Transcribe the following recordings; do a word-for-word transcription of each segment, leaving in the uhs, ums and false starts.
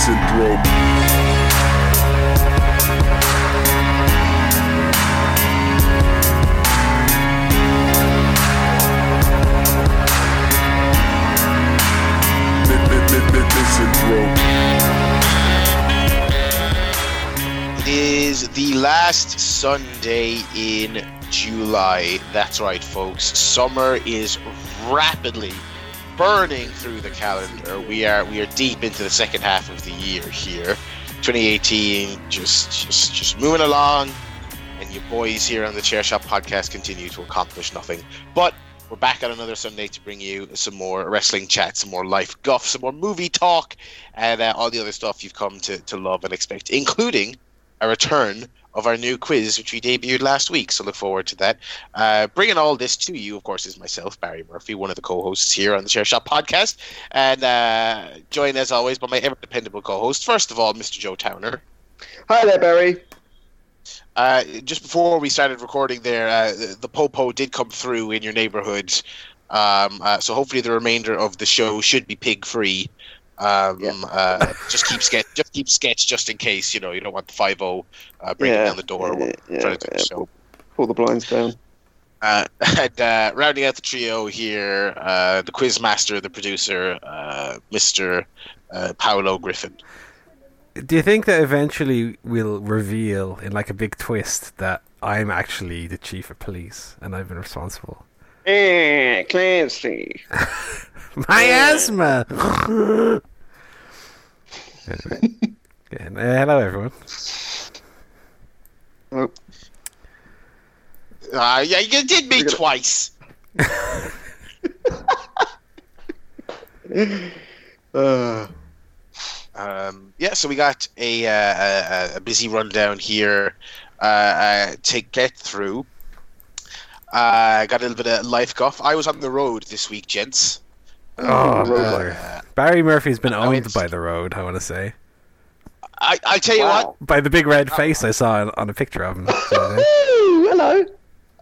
syndrome. It is the last Sunday in July. That's right, folks. Summer is rapidly burning through the calendar. We are we are deep into the second half of the year here. twenty eighteen, just just just moving along, and your boys here on the Chair Shot Podcast continue to accomplish nothing. But we're back on another Sunday to bring you some more wrestling chat, some more life guff, some more movie talk, and uh, all the other stuff you've come to, to love and expect, including a return of our new quiz, which we debuted last week, so look forward to that. Uh, bringing all this to you, of course, is myself, Barry Murphy, one of the co-hosts here on the Chair Shot Podcast, and uh, joined, as always, by my ever-dependable co-host, first of all, Mister Joe Towner. Hi there, Barry. Uh, just before we started recording there, uh, the, the popo did come through in your neighborhood, um, uh, so hopefully the remainder of the show should be pig-free. Um, yeah. uh, just keep sketch, just keep sketch, just in case, you know, you don't want the five oh uh, breaking yeah. down the door. Yeah, yeah, trying to do yeah. so. Pull the blinds down. Uh, and uh, rounding out the trio here, uh, the quiz master, the producer, uh, Mister Uh, Paolo Griffin. Do you think that eventually we'll reveal in like a big twist that I'm actually the chief of police and I've been responsible? Eh, Clancy. My asthma. Anyway. Yeah, hello, everyone. Oh. Uh, yeah, you did me gonna... twice. uh, um, yeah, so we got a, uh, a, a busy rundown here uh, uh, to get through. I uh, got a little bit of life guff. I was on the road this week, gents. Oh, uh, Barry Murphy's been owned I mean, by the road, I want to say. I, I tell you wow. what. By the big red face uh, I saw on, on a picture of him. Hello.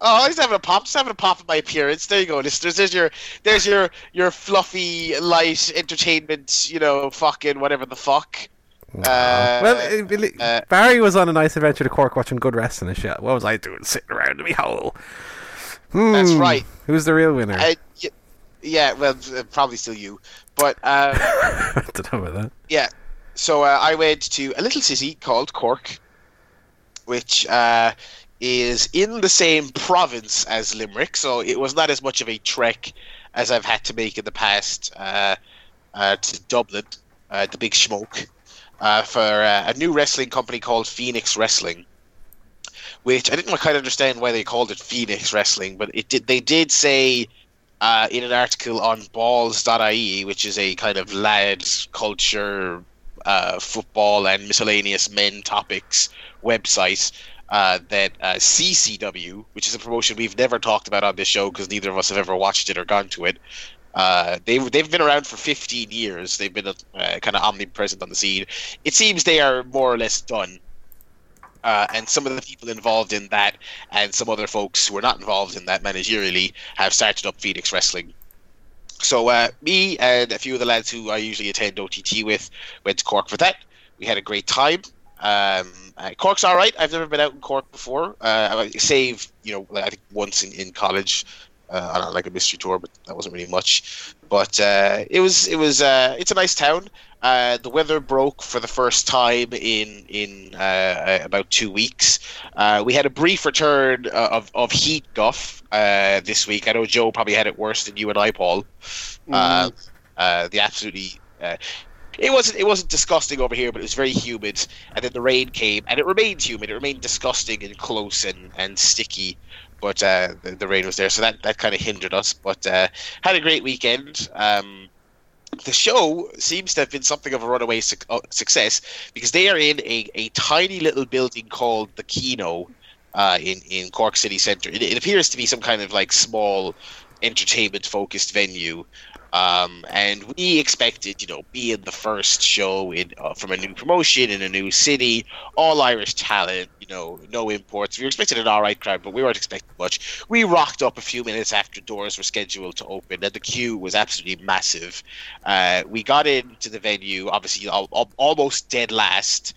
Oh, he's having a pop. He's having a pop at my appearance. There you go, listeners. There's your, there's your, your fluffy, light entertainment, you know, fucking whatever the fuck. No. Uh, well, it, uh, Barry was on a nice adventure to Cork watching good wrestling and shit. What was I doing sitting around in me hole? Hmm, that's right. Who's the real winner? Uh, yeah, yeah, well, uh, probably still you. But um, I don't know about that. Yeah, so uh, I went to a little city called Cork, which uh, is in the same province as Limerick, so it was not as much of a trek as I've had to make in the past uh, uh, to Dublin, uh, the big schmoke, uh, for uh, a new wrestling company called Phoenix Wrestling. Which I didn't quite understand why they called it Phoenix Wrestling, but it did. They did say uh, in an article on balls dot I E, which is a kind of lads culture, uh, football and miscellaneous men topics website, uh, that uh, C C W, which is a promotion we've never talked about on this show because neither of us have ever watched it or gone to it. Uh, they've, they've been around for fifteen years. They've been uh, kind of omnipresent on the scene. It seems they are more or less done. Uh, and some of the people involved in that and some other folks who are not involved in that managerially have started up Phoenix Wrestling. So uh, me and a few of the lads who I usually attend O T T with went to Cork for that. We had a great time. Um, uh, Cork's all right. I've never been out in Cork before, uh, save, you know, I think once in, in college uh, on like a mystery tour, but that wasn't really much. But uh, it was, it was, uh, it's a nice town. Uh, the weather broke for the first time in in uh, about two weeks. Uh, we had a brief return of, of heat guff uh, this week. I know Joe probably had it worse than you and I, Paul. Uh, mm. uh, the absolutely uh, it wasn't it wasn't disgusting over here, but it was very humid. And then the rain came, and it remained humid. It remained disgusting and close and, and sticky. But uh, the, the rain was there, so that, that kind of hindered us. But uh, had a great weekend. Um, The show seems to have been something of a runaway su- uh, success because they are in a, a tiny little building called the Kino uh, in, in Cork City Centre. It, it appears to be some kind of like small entertainment-focused venue. Um, and we expected, you know, being the first show in uh, from a new promotion in a new city, all Irish talent, you no no imports. We were expecting an all right crowd, but we weren't expecting much. We rocked up a few minutes after doors were scheduled to open, and the queue was absolutely massive. Uh, we got into the venue, obviously al- al- almost dead last.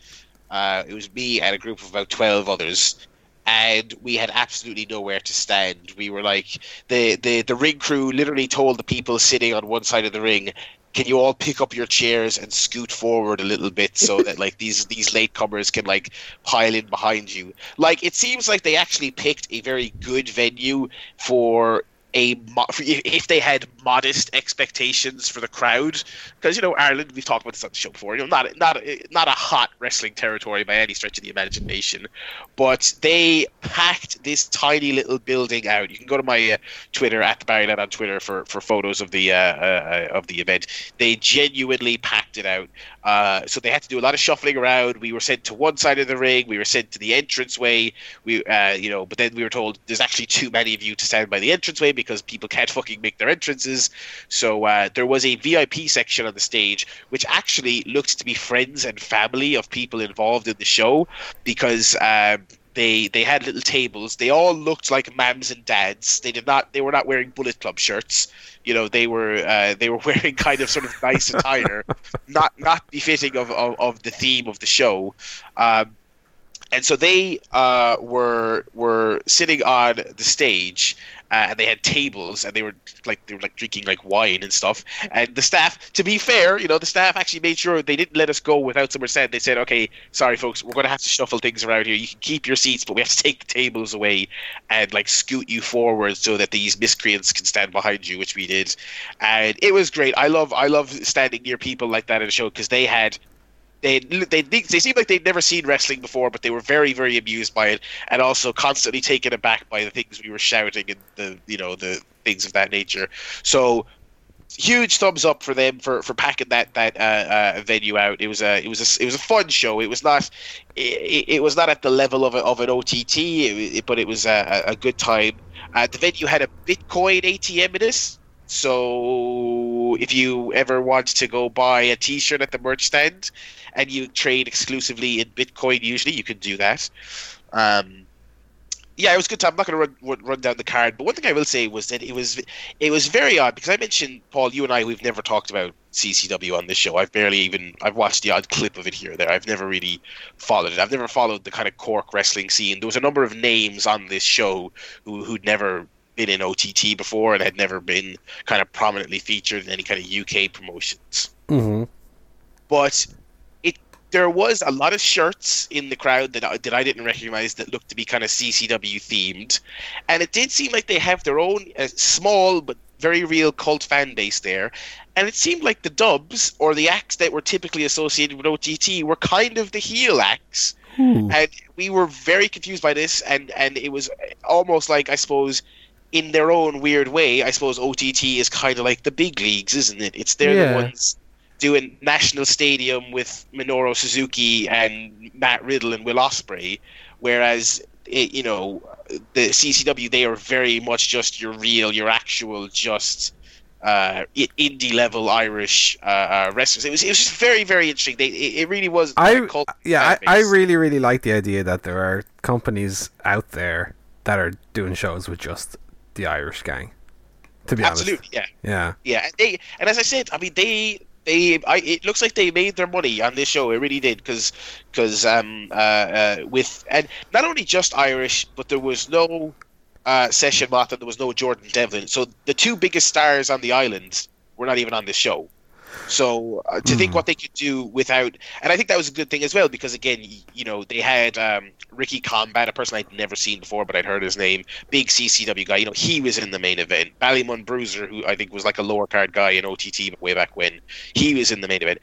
Uh, it was me and a group of about twelve others, and we had absolutely nowhere to stand. We were like, the, the, the ring crew literally told the people sitting on one side of the ring, can you all pick up your chairs and scoot forward a little bit so that like these these latecomers can like pile in behind you? Like, it seems like they actually picked a very good venue for a mo- if they had modest expectations for the crowd, because you know Ireland, we've talked about this on the show before, you know, not not not a hot wrestling territory by any stretch of the imagination, but they packed this tiny little building out. You can go to my uh, Twitter at the Barryland on Twitter for, for photos of the uh, uh, of the event. They genuinely packed it out. Uh, so they had to do a lot of shuffling around. We were sent to one side of the ring. We were sent to the entranceway. We, uh, you know, but then we were told there's actually too many of you to stand by the entranceway because people can't fucking make their entrances. So uh, there was a V I P section on the stage, which actually looked to be friends and family of people involved in the show, because um, they they had little tables. They all looked like mams and dads. They did not. They were not wearing Bullet Club shirts. You know, they were uh, they were wearing kind of sort of nice attire, not not befitting of, of, of the theme of the show, um, and so they uh, were were sitting on the stage. Uh, and they had tables, and they were like they were like drinking like wine and stuff. And the staff, to be fair, you know, the staff actually made sure they didn't let us go without some consent. They said, "Okay, sorry, folks, we're going to have to shuffle things around here. You can keep your seats, but we have to take the tables away and like scoot you forward so that these miscreants can stand behind you," which we did. And it was great. I love I love standing near people like that at a show, because they had. They they they seemed like they'd never seen wrestling before, but they were very very amused by it, and also constantly taken aback by the things we were shouting and the you know the things of that nature. So huge thumbs up for them for, for packing that that uh, uh, venue out. It was a it was a, it was a fun show. It was not it, it was not at the level of a, of an O T T, it, it, but it was a, a good time. Uh, the venue had a Bitcoin A T M in it, so if you ever want to go buy a T-shirt at the merch stand, and you trade exclusively in Bitcoin usually, you can do that. Um, yeah, it was a good time. I'm not going to run, run down the card, but one thing I will say was that it was it was very odd, because I mentioned, Paul, you and I, we've never talked about C C W on this show. I've barely even, I've watched the odd clip of it here or there. I've never really followed it. I've never followed the kind of Cork wrestling scene. There was a number of names on this show who, who'd never been in O T T before and had never been kind of prominently featured in any kind of U K promotions. Mm-hmm. But there was a lot of shirts in the crowd that I, that I didn't recognize that looked to be kind of C C W themed. And it did seem like they have their own uh, small but very real cult fan base there. And it seemed like the dubs, or the acts that were typically associated with O T T, were kind of the heel acts. Hmm. And we were very confused by this. And, and it was almost like, I suppose, in their own weird way, I suppose O T T is kind of like the big leagues, isn't it? It's they're yeah. the ones... doing National Stadium with Minoru Suzuki and Matt Riddle and Will Ospreay, whereas, you know, the C C W, they are very much just your real, your actual, just uh, indie level Irish uh, uh, wrestlers. It was it was just very very interesting. They, it, it really was. I yeah, I, I really really like the idea that there are companies out there that are doing shows with just the Irish gang. To be absolutely, honest, absolutely, yeah, yeah, yeah. And, they, and as I said, I mean they. They, I, it looks like they made their money on this show. It really did, because, because um, uh, uh, with and not only just Irish, but there was no uh, Session Moth and there was no Jordan Devlin. So the two biggest stars on the island were not even on this show. So uh, to mm. think what they could do without, and I think that was a good thing as well, because again, you know, they had um, Ricky Combat, a person I'd never seen before, but I'd heard his name, big C C W guy. You know, he was in the main event. Ballymun Bruiser, who I think was like a lower card guy in O T T way back when, he was in the main event.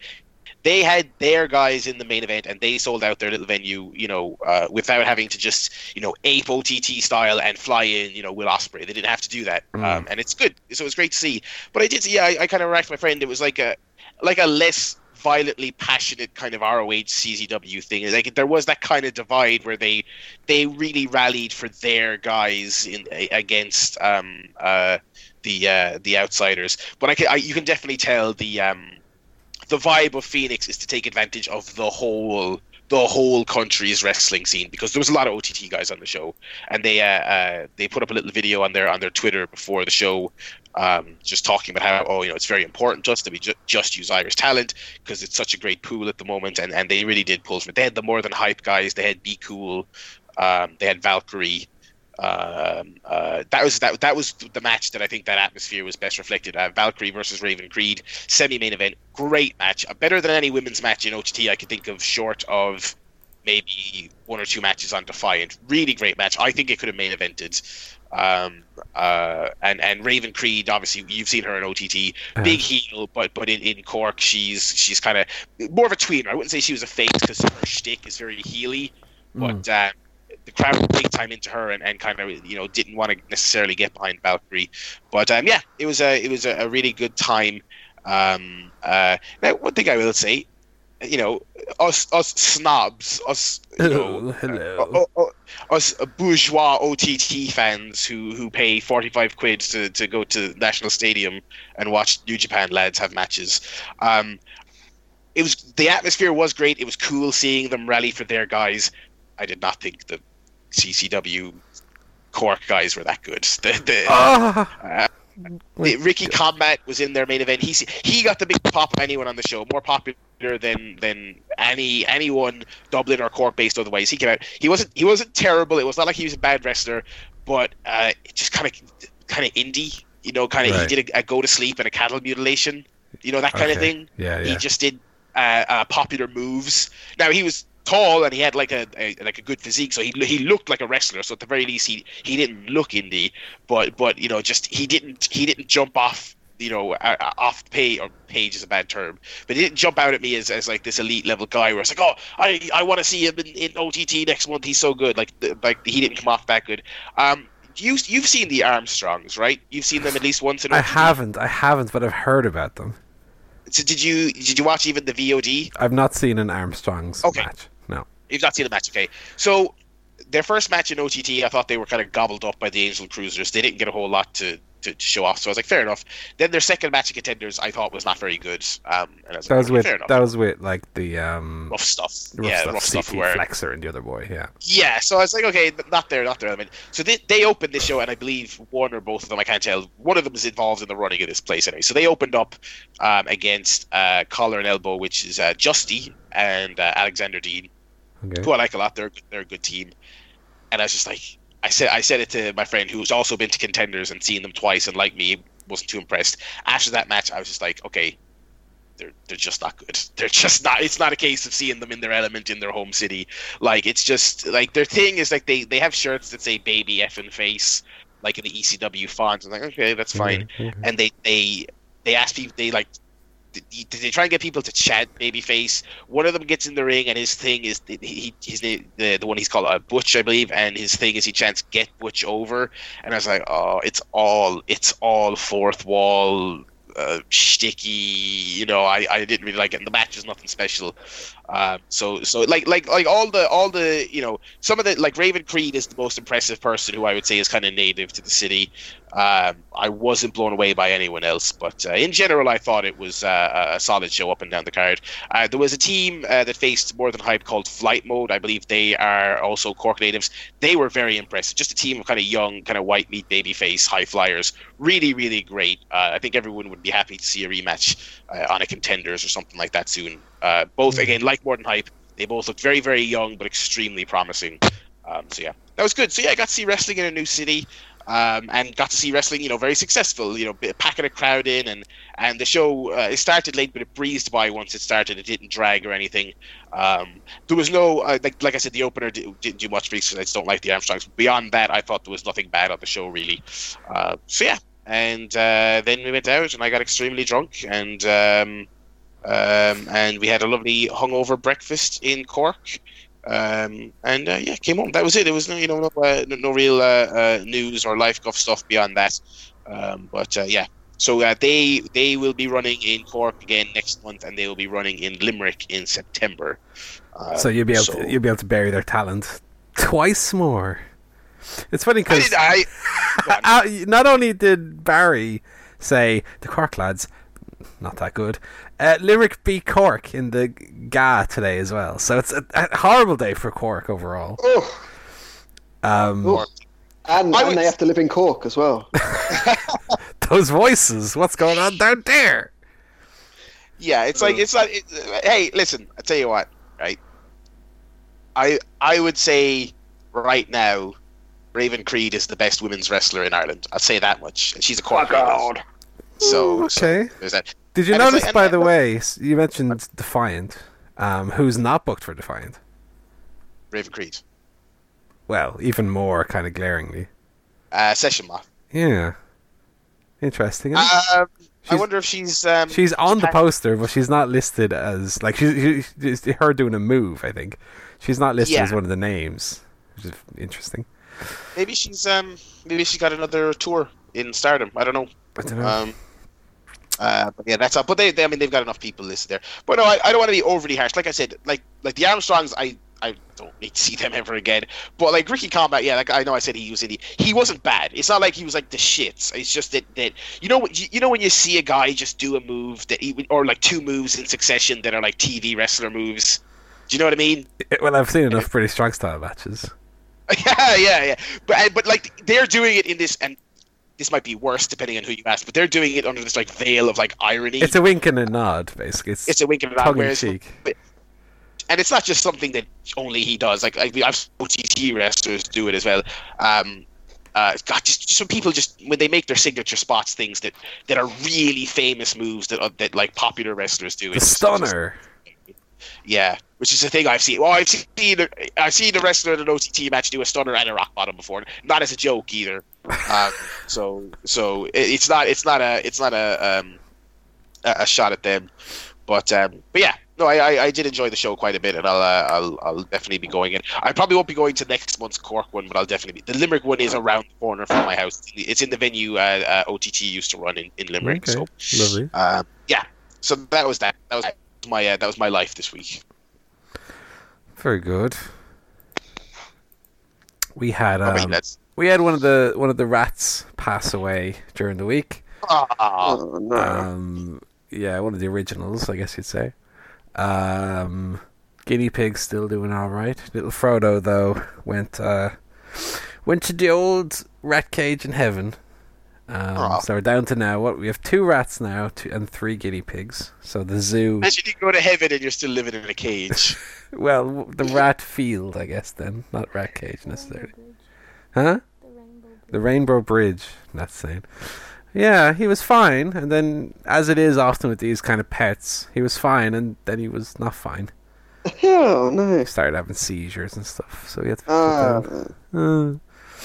They had their guys in the main event, and they sold out their little venue, you know, uh, without having to just, you know, ape O T T style and fly in, you know, Will Ospreay. They didn't have to do that, mm. um, and it's good. So it's great to see. But I did, yeah, I, I kind of racked my friend. It was like a, like a less violently passionate kind of R O H C Z W thing. Like there was that kind of divide where they, they really rallied for their guys in against um, uh, the uh, the outsiders. But I, can, I you can definitely tell the. Um, The vibe of Phoenix is to take advantage of the whole the whole country's wrestling scene, because there was a lot of O T T guys on the show, and they uh, uh, they put up a little video on their on their Twitter before the show, um, just talking about how oh you know it's very important to us that we ju- just use Irish talent because it's such a great pool at the moment, and, and they really did pull from it. They had the More Than Hype guys, they had Be Cool, um, they had Valkyrie. Um, uh, that was that that was the match that I think that atmosphere was best reflected. Uh, Valkyrie versus Raven Creed, semi-main event, great match, uh, better than any women's match in O T T I could think of, short of maybe one or two matches on Defiant. Really great match. I think it could have main evented. Um, uh, and and Raven Creed, obviously you've seen her in O T T, uh-huh. big heel, but but in, in Cork she's she's kind of more of a tweener. I wouldn't say she was a face because her shtick is very heely, mm. but. Um, The crowd was big time into her, and, and kind of you know didn't want to necessarily get behind Valkyrie, but um, yeah, it was a it was a really good time. Um, uh, now, one thing I will say, you know, us us snobs, us you know, hello, uh, uh, uh, us bourgeois O T T fans who, who pay forty five quid to, to go to National Stadium and watch New Japan lads have matches. Um, it was the atmosphere was great. It was cool seeing them rally for their guys. I did not think the C C W Cork guys were that good. The, the, oh, uh, the Ricky Combat was in their main event. He he got the big pop of anyone on the show, more popular than than any anyone Dublin or Cork based otherwise. He came out. He wasn't he wasn't terrible. It was not like he was a bad wrestler, but uh, just kind of kind of indie, you know. Kind of right. He did a, a go to sleep and a cattle mutilation, you know, that kind okay. of thing. Yeah, yeah. He just did uh, uh, popular moves. Now he was tall and he had like a, a like a good physique, so he he looked like a wrestler. So at the very least, he, he didn't look indie, but but you know, just he didn't he didn't jump off you know uh, off the page, or page is a bad term, but he didn't jump out at me as, as like this elite level guy where it's like, oh, I I want to see him in, in O T T next month. He's so good. Like like he didn't come off that good. Um, you you've seen the Armstrongs, right? You've seen them at least once in O T T. I haven't, I haven't, but I've heard about them. So did you did you watch even the V O D? I've not seen an Armstrongs okay. match. No. You've not seen the match, okay. So, their first match in O T T, I thought they were kind of gobbled up by the Angel Cruisers. They didn't get a whole lot to, to, to show off, so I was like, fair enough. Then their second match of Contenders, I thought was not very good. Um, and I was that, like, was okay, with, fair enough. That was with, like, the... Um, rough stuff. The rough yeah, stuff, rough stuff where... Flexer and the other boy, yeah. Yeah, so I was like, okay, not there, not there. I mean, so they, they opened this show, and I believe one or both of them, I can't tell, one of them is involved in the running of this place anyway. So they opened up um, against uh, Collar and Elbow, which is uh, Justy and uh, Alexander Dean. Okay. Who I like a lot. They're they're a good team, and I was just like, I said I said it to my friend who's also been to Contenders and seen them twice, and like me, wasn't too impressed. After that match, I was just like, okay, they're they're just not good. They're just not. It's not a case of seeing them in their element in their home city. Like it's just like their thing is like they they have shirts that say "baby effing face" like in the E C W font. I'm like, okay, that's fine. Mm-hmm. And they they they ask people they like. Did they try and get people to chat babyface? One of them gets in the ring, and his thing is he his the the one he's called uh, Butch, I believe, and his thing is he chants "Get Butch Over," and I was like, oh, it's all it's all fourth wall uh, shticky, you know. I, I didn't really like it. And the match was nothing special. Um, so so like like like all the all the you know some of the like Raven Creed is the most impressive person who I would say is kind of native to the city. Um, I wasn't blown away by anyone else, but uh, in general, I thought it was uh, a solid show up and down the card. Uh, there was a team uh, that faced More Than Hype called Flight Mode. I believe they are also Cork natives. They were very impressive. Just a team of kind of young, kind of white meat babyface high flyers. Really, really great. Uh, I think everyone would be happy to see a rematch uh, on a Contenders or something like that soon. Uh, both again, like More Than Hype, they both looked very, very young but extremely promising. Um, so yeah, that was good. So yeah, I got to see wrestling in a new city. Um, and got to see wrestling, you know, very successful, you know, packing a crowd in, and and the show uh, it started late, but it breezed by once it started. It didn't drag or anything. Um, there was no uh, like like I said, the opener did, didn't do much for me because I just don't like the Armstrongs. But beyond that, I thought there was nothing bad on the show really. Uh, so yeah, and uh, then we went out, and I got extremely drunk, and um, um, and we had a lovely hungover breakfast in Cork. Um, and uh, yeah, came home. That was it. There was no, you know, no, uh, no real uh, uh, news or life guff stuff beyond that. Um, but uh, yeah, so uh, they they will be running in Cork again next month, and they will be running in Limerick in September. Uh, so you'll be able so... to, you'll be able to bury their talent twice more. It's funny because I, I... not only did Barry say the Cork lads not that good. Uh, Lyric beat Cork in the G A today as well. So it's a, a horrible day for Cork overall. Oh. Um, oh. And, and they have to live in Cork as well. Those voices. What's going on down there? Yeah, it's like, it's like, it, hey, listen, I tell you what, right? I I would say right now, Raven Creed is the best women's wrestler in Ireland. I'd say that much. And she's a Cork. Oh, God. So, Ooh, okay. So there's that. Did you and notice, like, by and, the way, you mentioned Defiant. Um, who's not booked for Defiant? Raven Creed. Well, even more kind of glaringly. Uh, Session Moth. Yeah. Interesting. Um, I wonder if she's... Um, she's on the poster, but she's not listed as... Like, she's, she's her doing a move, I think. She's not listed yeah. as one of the names, which is interesting. Maybe she's um maybe she got another tour in Stardom. I don't know. I don't know. Um, uh, but yeah, that's all. But they, they, I mean, they've got enough people listed there. But no, I, I don't want to be overly harsh. Like I said, like like the Armstrongs, I, I don't need to see them ever again. But like Ricky Combat, yeah, like I know I said he was in the, he wasn't bad. It's not like he was like the shits. It's just that, that you know you know when you see a guy just do a move that he, or like two moves in succession that are like T V wrestler moves. Do you know what I mean? Well, I've seen enough British strong style matches. Yeah, yeah, yeah. But but like they're doing it in this, and this might be worse depending on who you ask. But they're doing it under this like veil of like irony. It's a wink and a nod, basically. It's, it's a wink and a nod. Tongue in cheek. But, and it's not just something that only he does. Like, like I've seen O T T wrestlers do it as well. Um, uh, God, just, just some people just when they make their signature spots, things that, that are really famous moves that uh, that like popular wrestlers do. The stunner. Yeah, which is a thing I've seen. Well, I've seen I've seen a wrestler in an O T T match do a stunner and a rock bottom before, not as a joke either. Um, so so it's not it's not a it's not a um, a shot at them, but um, but yeah, no, I, I did enjoy the show quite a bit, and I'll uh, I'll I'll definitely be going in. I probably won't be going to next month's Cork one, but I'll definitely be. The Limerick one is around the corner from my house. It's in the venue uh, uh, O T T used to run in, in Limerick. Okay. So lovely. Um, yeah, so that was that. That was. My uh, that was my life this week. Very good. We had um, we had one of the one of the rats pass away during the week. Oh no! Um, yeah, one of the originals, I guess you'd say. Um, guinea pig still doing all right. Little Frodo though went uh, went to the old rat cage in heaven. Um, oh. So we're down to now what we have two rats now two, and three guinea pigs. So the zoo. Imagine you go to heaven and you're still living in a cage. Well, the rat field, I guess. Then not rat cage necessarily. Huh? The Rainbow Bridge. The Rainbow Bridge. That's saying. Yeah, he was fine, and then as it is often with these kind of pets, he was fine, and then he was not fine. Oh no! He started having seizures and stuff, so he had to. Oh, no. uh,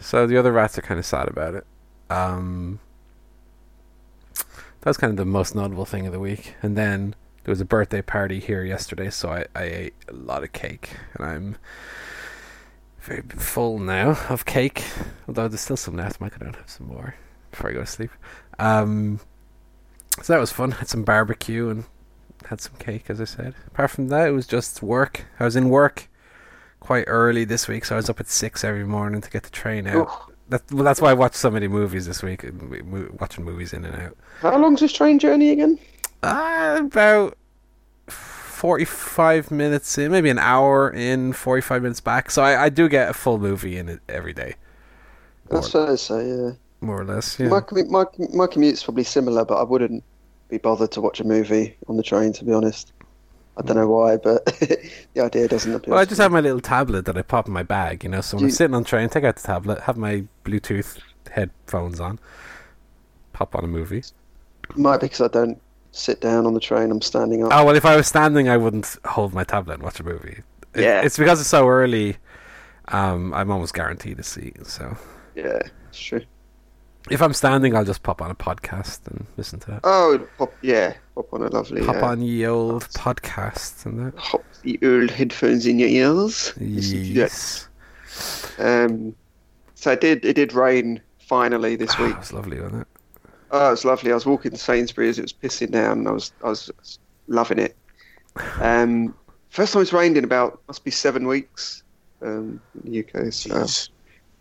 so the other rats are kind of sad about it. Um, that was kind of the most notable thing of the week. And then there was a birthday party here yesterday, so I, I ate a lot of cake. And I'm very full now of cake. Although there's still some left. I might go down and have some more before I go to sleep. Um, so that was fun. Had some barbecue and had some cake, as I said. Apart from that, it was just work. I was in work quite early this week, so I was up at six every morning to get the train out. Ooh. That, well, that's why I watched so many movies this week. Watching movies in and out. How long's this train journey again? Uh, about forty-five minutes in, maybe an hour in, forty-five minutes back. So I, I do get a full movie in it every day. That's fair to say, yeah. More or less, yeah. My, my, my commute's probably similar, but I wouldn't be bothered to watch a movie on the train, to be honest. I don't know why, but the idea doesn't appeal. Well, I just have my little tablet that I pop in my bag, you know. So when you... I'm sitting on train, take out the tablet, have my Bluetooth headphones on, pop on a movie. Might be because I don't sit down on the train; I'm standing up. Oh well, if I was standing, I wouldn't hold my tablet and watch a movie. It, yeah, it's because it's so early. Um, I'm almost guaranteed a seat. So yeah, it's true. If I'm standing, I'll just pop on a podcast and listen to that. Oh, pop, yeah. Pop on a lovely... Pop yeah. on ye old podcast and that. Pop the old headphones in your ears. Yes. yes. Um, so it did It did rain finally this week. Oh, it was lovely, wasn't it? Oh, it was lovely. I was walking to Sainsbury's. It was pissing down and I was, I was loving it. Um, first time it's rained in about, must be seven weeks um, in the U K. So that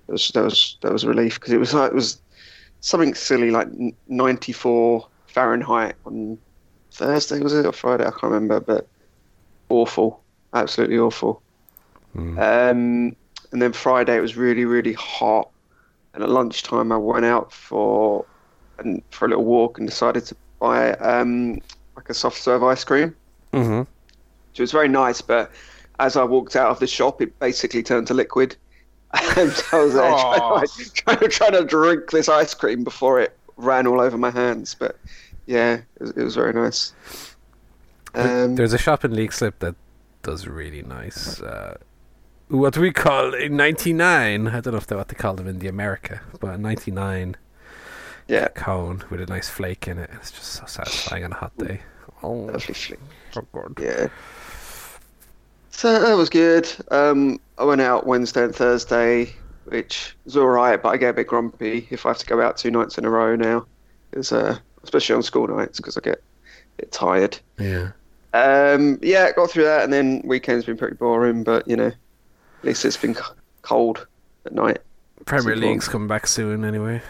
was, that was, that was a relief because it was like... It was, something silly like ninety-four Fahrenheit on Thursday, was it, or Friday? I can't remember, but awful, absolutely awful. Mm. Um, and then Friday it was really, really hot. And at lunchtime, I went out for and for a little walk and decided to buy um, like a soft serve ice cream. Mm-hmm. Which was very nice, but as I walked out of the shop, it basically turned to liquid. And I was there trying to, trying, to, trying to drink this ice cream before it ran all over my hands. But yeah, it was, it was very nice. Um, There's a shop in Leixlip that does really nice. Uh, what we call a ninety-nine. I don't know if they what they call them in the America, but a ninety-nine. Yeah, cone with a nice flake in it. It's just so satisfying on a hot day. Oh, lovely flake. Oh god. Yeah. So that was good. Um, I went out Wednesday and Thursday, which was all right, but I get a bit grumpy if I have to go out two nights in a row now. It's uh, especially on school nights because I get a bit tired. Yeah. Um. Yeah, got through that, and then weekend's been pretty boring. But you know, at least it's been c- cold at night. Premier League's coming back soon, anyway.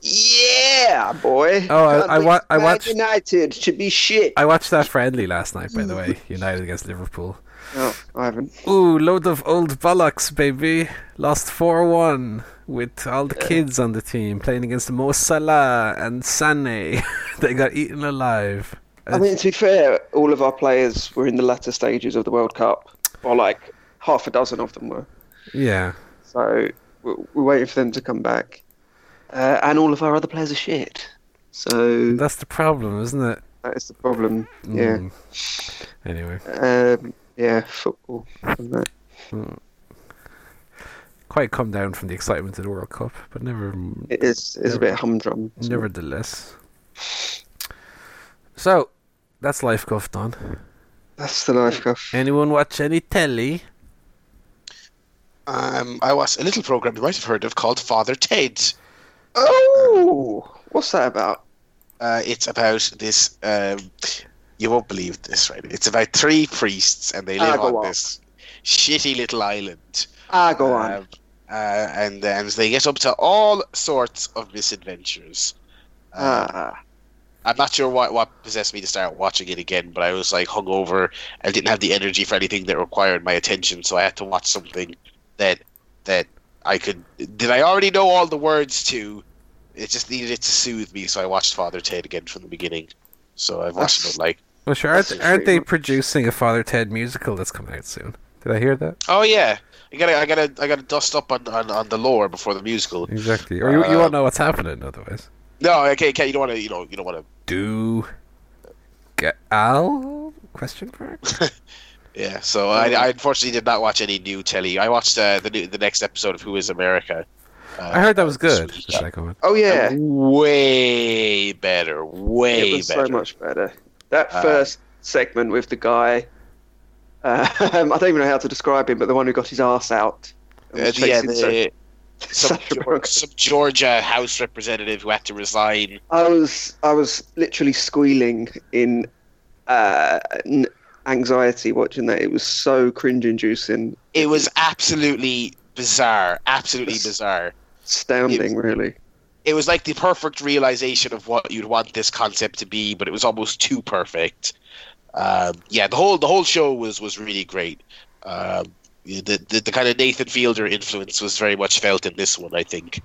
Yeah, boy. Oh, I, I, wa- I watched United should be shit. I watched that friendly last night, by the way. United against Liverpool. No, I haven't. Ooh, load of old bollocks, baby. Lost four one with all the yeah. kids on the team playing against Mo Salah and Sané. They got eaten alive. I it's... mean, to be fair, all of our players were in the latter stages of the World Cup, or like half a dozen of them were. Yeah. So we're, we're waiting for them to come back, uh, and all of our other players are shit. So that's the problem, isn't it? That is the problem. Yeah. Mm. Anyway. Um. Yeah, football. That. Quite come down from the excitement of the World Cup, but never. It is. It's never, a bit humdrum. Nevertheless. It? So, that's Life Cuff done. That's the Life Cuff. Anyone watch any telly? Um, I watched a little program you might have heard of called Father Ted. Oh, um, what's that about? Uh, it's about this. Uh, You won't believe this, right? It's about three priests, and they live ah, on, on this shitty little island. Ah, go um, on. Uh, and then they get up to all sorts of misadventures. Ah. Uh, I'm not sure what, what possessed me to start watching it again, but I was like hungover and didn't have the energy for anything that required my attention, so I had to watch something that that I could. Did I already know all the words to? It just needed it to soothe me, so I watched Father Ted again from the beginning. So I've watched it like. Well, sure. Aren't, aren't they producing a Father Ted musical that's coming out soon? Did I hear that? Oh yeah, I gotta, I gotta, I gotta dust up on, on, on the lore before the musical. Exactly, or you, uh, you won't know what's happening otherwise. No, okay, okay. You don't want to, you know, you don't want to do. Get Al? Question mark. Yeah, so I, I unfortunately did not watch any new telly. I watched uh, the new, the next episode of Who Is America. Uh, I heard that was good. The second one. Oh yeah, way better, way it was better, so much better. That first uh, segment with the guy, uh, I don't even know how to describe him, but the one who got his ass out. Uh, yeah, the, some, Georgia, some Georgia House representative who had to resign. I was I was literally squealing in uh, anxiety watching that. It was so cringe-inducing. It was absolutely bizarre, absolutely it's bizarre. Astounding, was, really. It was like the perfect realization of what you'd want this concept to be, but it was almost too perfect. Um, yeah, the whole the whole show was, was really great. Um, the, the the kind of Nathan Fielder influence was very much felt in this one, I think,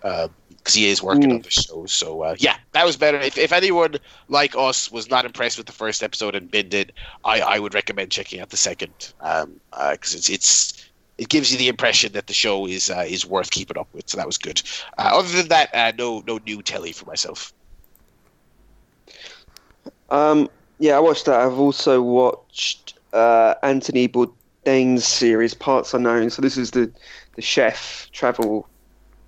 because um, he is working mm. on the show. So uh, yeah, that was better. If if anyone like us was not impressed with the first episode and binned it, I, I would recommend checking out the second because um, uh, it's it's. It gives you the impression that the show is uh, is worth keeping up with, so that was good. Uh, other than that, uh, no no new telly for myself. Um, yeah, I watched that. I've also watched uh, Anthony Bourdain's series Parts Unknown. So this is the the chef, travel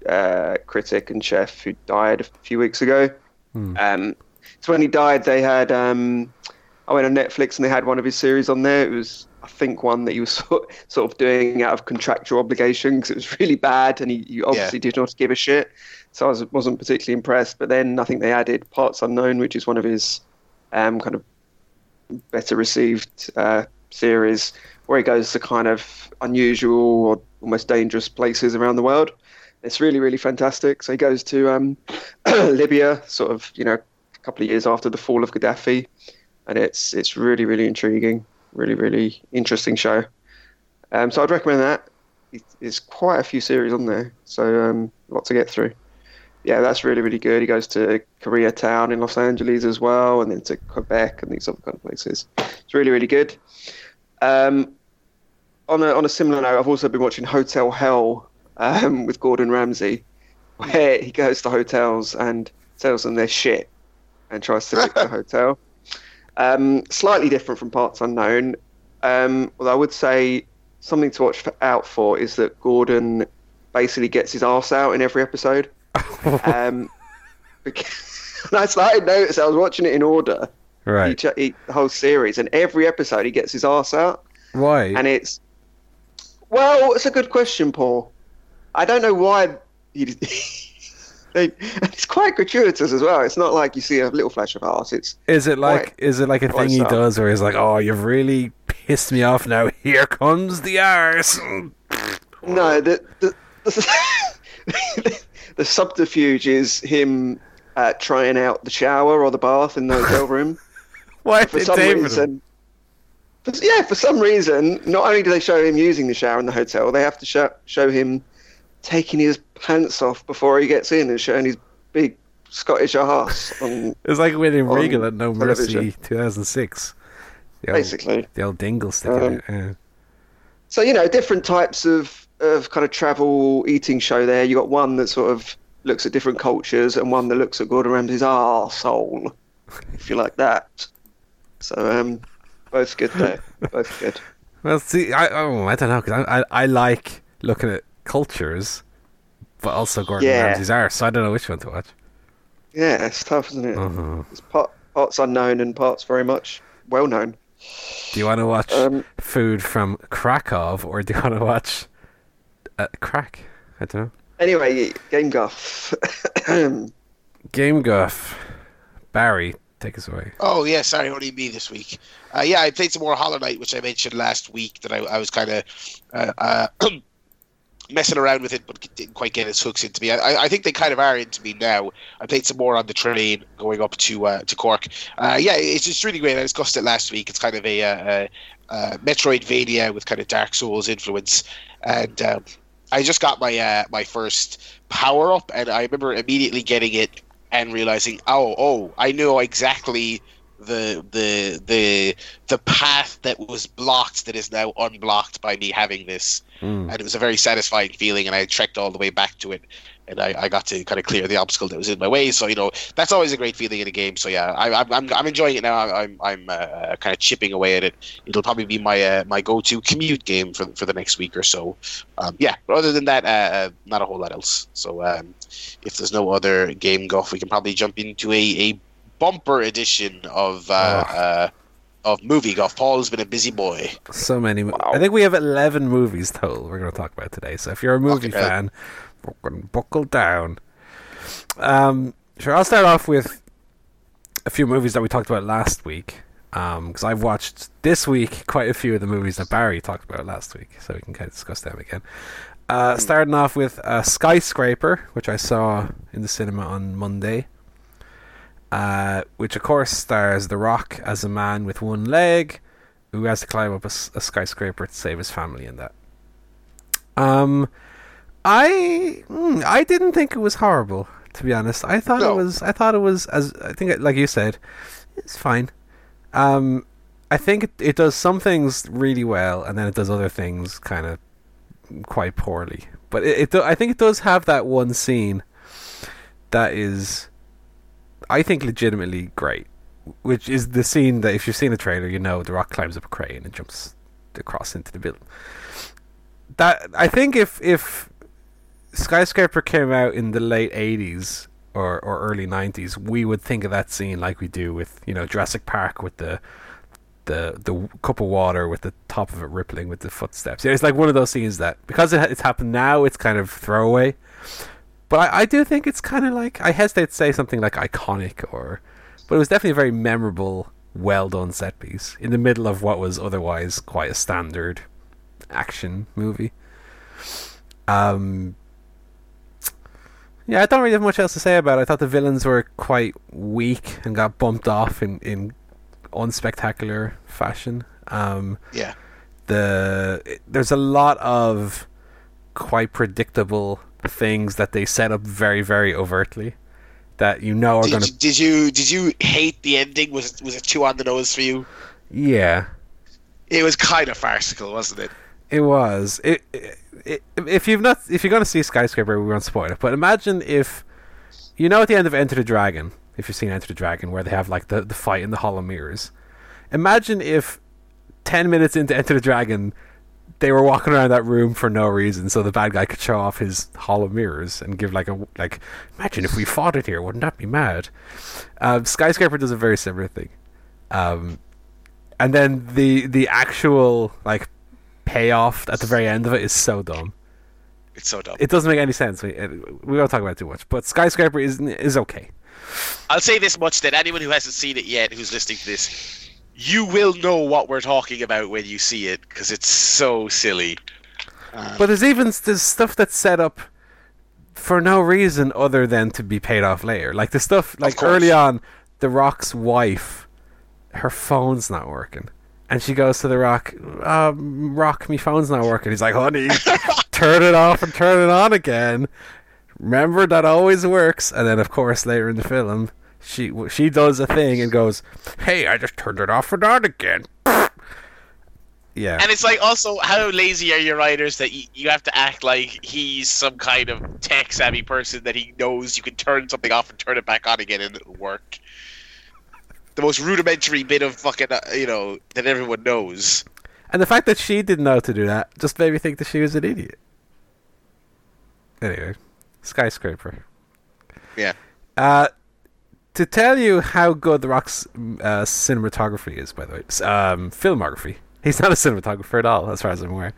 uh, critic and chef who died a few weeks ago. Hmm. Um, so when he died, they had um, I went on Netflix and they had one of his series on there. It was. I think one that he was sort of doing out of contractual obligation because it was really bad and he, he obviously yeah. did not give a shit. So I was, wasn't particularly impressed. But then I think they added Parts Unknown, which is one of his um, kind of better received uh, series where he goes to kind of unusual or almost dangerous places around the world. It's really, really fantastic. So he goes to um, Libya, sort of, you know, couple of years after the fall of Gaddafi, and it's it's really really intriguing, really really interesting show. Um, so I'd recommend that. There's quite a few series on there, so um, a lot to get through. Yeah, that's really really good. He goes to Koreatown in Los Angeles as well, and then to Quebec and these other kind of places. It's really really good. Um, on a on a similar note, I've also been watching Hotel Hell um, with Gordon Ramsay, where he goes to hotels and tells them they're shit and tries to fix the hotel. Um, slightly different from Parts Unknown. Um, although I would say something to watch for, out for is that Gordon basically gets his arse out in every episode. um, because I started notice I was watching it in order, right? Each, each, the whole series, and every episode he gets his arse out. Why? And it's well, it's a good question, Paul. I don't know why. He, they, it's quite gratuitous as well. It's not like you see a little flash of arse. It's is it like quite, is it like a thing he stuff. does where he's like, oh, you've really pissed me off now. Here comes the arse. No, the the the, the subterfuge is him uh, trying out the shower or the bath in the hotel room. Why for some reason? For, yeah, for some reason, not only do they show him using the shower in the hotel, they have to show show him taking his pants off before he gets in and showing his big Scottish arse. On, it's like when in Regal at No television. Mercy two thousand six. The Basically. Old, the old dingle stick um, out. Yeah. So, you know, different types of, of kind of travel eating show there. You got one that sort of looks at different cultures and one that looks at Gordon Ramsay's arsehole, if you like that. So, um, both good there. Both good. Well, see, I, oh, I don't know, because I, I, I like looking at cultures, but also Gordon yeah. Ramsay's arse, so I don't know which one to watch. Yeah, it's tough, isn't it? Uh-huh. It's part, parts unknown and parts very much well known. Do you want to watch um, food from Krakow, or do you want to watch uh, crack? I don't know. Anyway, Game Guff. Game Guff. Barry, take us away. Oh, yeah, sorry, only me this week. Uh, yeah, I played some more Hollow Knight, which I mentioned last week, that I, I was kind of... Uh, uh, messing around with it, but didn't quite get its hooks into me. I, I think they kind of are into me now. I played some more on the train going up to uh, to Cork. Uh, yeah, it's just really great. I discussed it last week. It's kind of a uh, uh, Metroidvania with kind of Dark Souls influence, and um, I just got my uh, my first power up, and I remember immediately getting it and realizing, oh, oh, I know exactly the the the the path that was blocked that is now unblocked by me having this. Mm. And it was a very satisfying feeling, and I trekked all the way back to it, and I, I got to kind of clear the obstacle that was in my way. So, you know, that's always a great feeling in a game. So yeah, I, I'm, I'm I'm enjoying it now. I'm I'm uh, kind of chipping away at it. It'll probably be my uh, my go-to commute game for for the next week or so. Um, yeah. But other than that, uh, not a whole lot else. So um, if there's no other game guff, we can probably jump into a, a bumper edition of. Uh, oh. uh, Of movie guff. Paul's been a busy boy. So many. Mo- wow. I think we have eleven movies total we're going to talk about today. So if you're a movie okay. fan, fucking buckle down. Um, sure, I'll start off with a few movies that we talked about last week. Because um, I've watched this week quite a few of the movies that Barry talked about last week. So we can kind of discuss them again. Uh, starting off with uh, Skyscraper, which I saw in the cinema on Monday. Uh, which of course stars The Rock as a man with one leg who has to climb up a, a skyscraper to save his family in that. Um, I I didn't think it was horrible, to be honest. I thought no. it was. I thought it was as I think, like you said, it's fine. Um, I think it, it does some things really well, and then it does other things kind of quite poorly. But it, it do, I think it does have that one scene that is. I think legitimately great, which is the scene that if you've seen the trailer, you know The Rock climbs up a crane and jumps across into the building. That I think if if Skyscraper came out in the late eighties or, or early nineties, we would think of that scene like we do with, you know, Jurassic Park with the the the cup of water with the top of it rippling with the footsteps. It's like one of those scenes that because it, it's happened now, it's kind of throwaway. But I, I do think it's kind of like... I hesitate to say something like iconic or... But it was definitely a very memorable, well-done set piece in the middle of what was otherwise quite a standard action movie. Um, Yeah, I don't really have much else to say about it. I thought the villains were quite weak and got bumped off in, in unspectacular fashion. Um, yeah. The it, there's a lot of quite predictable things that they set up very, very overtly that you know are going to... Did you did you hate the ending? Was it, was it too on the nose for you? Yeah. It was kind of farcical, wasn't it? It was. It... it It, if you've not, if you're going to see Skyscraper, we won't spoil it. But imagine if, you know, at the end of Enter the Dragon, if you've seen Enter the Dragon, where they have like the, the fight in the Hall of Mirrors. Imagine if ten minutes into Enter the Dragon, they were walking around that room for no reason, so the bad guy could show off his Hall of Mirrors and give like a like. Imagine if we fought it here, wouldn't that be mad? Um, Skyscraper does a very similar thing, um, and then the the actual like. payoff at the very end of it is so dumb. It's so dumb. It doesn't make any sense. We we won't talk about it too much. But Skyscraper is is okay. I'll say this much: that anyone who hasn't seen it yet, who's listening to this, you will know what we're talking about when you see it because it's so silly. Um, but there's even there's stuff that's set up for no reason other than to be paid off later. Like the stuff like early on, The Rock's wife, her phone's not working. And she goes to The Rock, um, Rock, my phone's not working. He's like, honey, turn it off and turn it on again. Remember, that always works. And then, of course, later in the film, she she does a thing and goes, hey, I just turned it off and on again. Yeah. And it's like, also, how lazy are your writers that you, you have to act like he's some kind of tech-savvy person that he knows you can turn something off and turn it back on again and it'll work. The most rudimentary bit of fucking, you know, that everyone knows. And the fact that she didn't know how to do that just made me think that she was an idiot. Anyway, Skyscraper. Yeah. Uh, to tell you how good The Rock's uh, cinematography is, by the way, um, filmography. He's not a cinematographer at all, as far as I'm aware.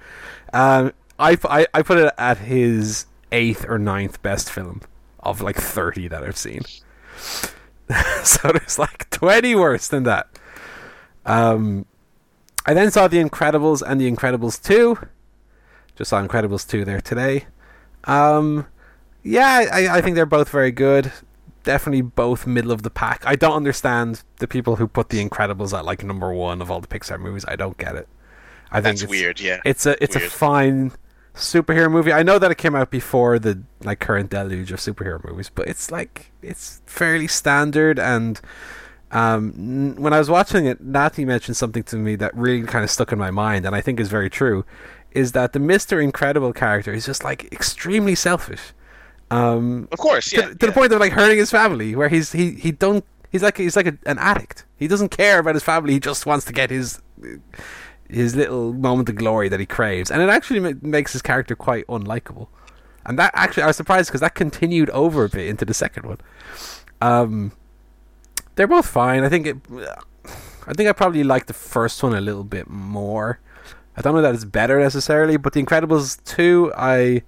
Um, I, I, I put it at his eighth or ninth best film of like thirty that I've seen. So there's like twenty worse than that. Um, I then saw The Incredibles and The Incredibles two. Just saw Incredibles two there today. Um, yeah, I, I think they're both very good. Definitely both middle of the pack. I don't understand the people who put The Incredibles at like number one of all the Pixar movies. I don't get it. I think That's it's, weird, yeah. It's a it's weird. a fine superhero movie. I know that it came out before the like current deluge of superhero movies, but it's like it's fairly standard. And um, n- when I was watching it, Natty mentioned something to me that really kind of stuck in my mind, and I think is very true, is that the Mister Incredible character is just like extremely selfish. Um, of course, yeah, to, to yeah. the point of like hurting his family, where he's he he don't he's like he's like a, an addict. He doesn't care about his family. He just wants to get his. his little moment of glory that he craves, and it actually ma- makes his character quite unlikable. And that actually I was surprised because that continued over a bit into the second one. Um, they're both fine. I think it I think I probably like the first one a little bit more. I don't know that it's better necessarily, but The Incredibles two, I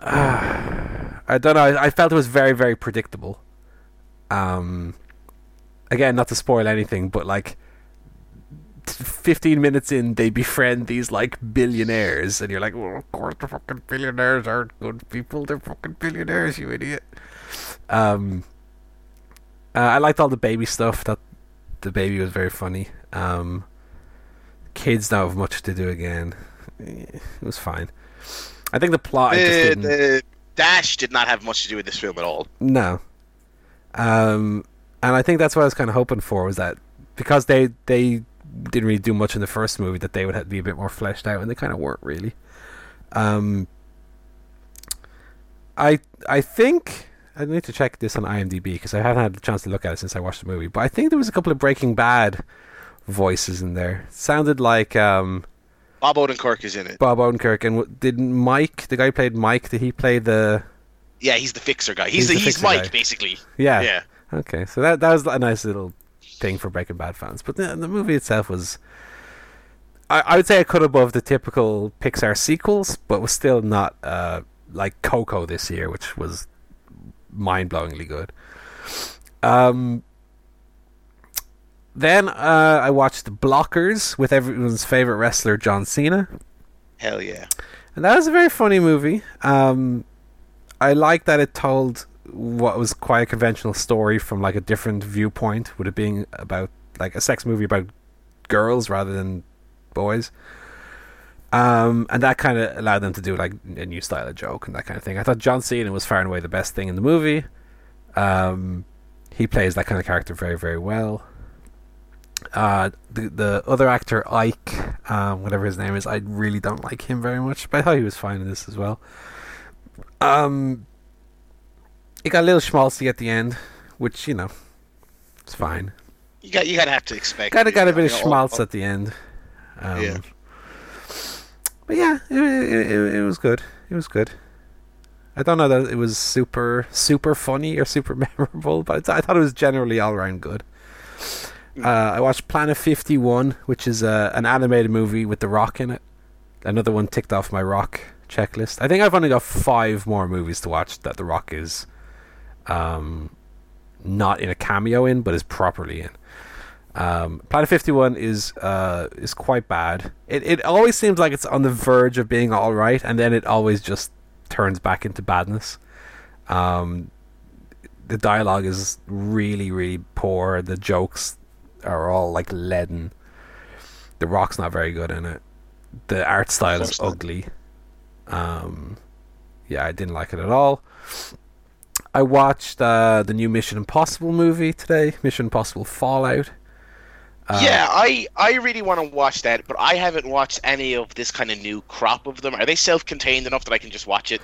uh, I don't know I, I felt it was very, very predictable. Um, again, not to spoil anything, but like fifteen minutes in, they befriend these like billionaires, and you're like, well, of course the fucking billionaires aren't good people, they're fucking billionaires, you idiot. um uh, I liked all the baby stuff. That the baby was very funny. Um kids don't have much to do again. It was fine. I think the plot, the, I just didn't... the Dash did not have much to do with this film at all. No. Um and I think that's what I was kind of hoping for, was that because they they didn't really do much in the first movie, that they would have to be a bit more fleshed out, and they kind of weren't really. Um, I I think I need to check this on IMDb because I haven't had the chance to look at it since I watched the movie. But I think there was a couple of Breaking Bad voices in there. It sounded like um, Bob Odenkirk is in it. Bob Odenkirk, and did Mike, the guy who played Mike, did he play the? Yeah, he's the fixer guy. He's he's, the, the he's Mike guy. basically. Yeah. Yeah. Okay, so that that was a nice little thing for Breaking Bad fans. But the, the movie itself was, I, I would say, I cut above the typical Pixar sequels, but was still not uh, like Coco this year, which was mind-blowingly good. Um, then uh, I watched Blockers with everyone's favorite wrestler, John Cena. Hell yeah. And that was a very funny movie. Um, I like that it told what was quite a conventional story from like a different viewpoint, with it being about like a sex movie about girls rather than boys. Um, and that kind of allowed them to do like a new style of joke and that kind of thing. I thought John Cena was far and away the best thing in the movie. Um, he plays that kind of character very, very well. Uh, the the other actor, Ike, um, whatever his name is, I really don't like him very much, but I thought he was fine in this as well. Um, it got a little schmaltzy at the end, which, you know, it's fine. You got you gotta have to expect. Kind of got a bit of schmaltz all, all... at the end. Um, yeah. But yeah, it, it, it was good. It was good. I don't know that it was super, super funny or super memorable, but I thought it was generally all around good. Uh, I watched Planet fifty-one, which is uh, an animated movie with The Rock in it. Another one ticked off my Rock checklist. I think I've only got five more movies to watch that The Rock is um, not in a cameo in, but is properly in. Um, Planet fifty-one is uh, is quite bad. It it always seems like it's on the verge of being all right, and then it always just turns back into badness. Um, the dialogue is really, really poor. The jokes are all like leaden. The Rock's not very good in it. The art style is ugly. Um, yeah, I didn't like it at all. I watched uh, the new Mission Impossible movie today, Mission Impossible Fallout. Uh, yeah, I, I really want to watch that, but I haven't watched any of this kind of new crop of them. Are they self-contained enough that I can just watch it?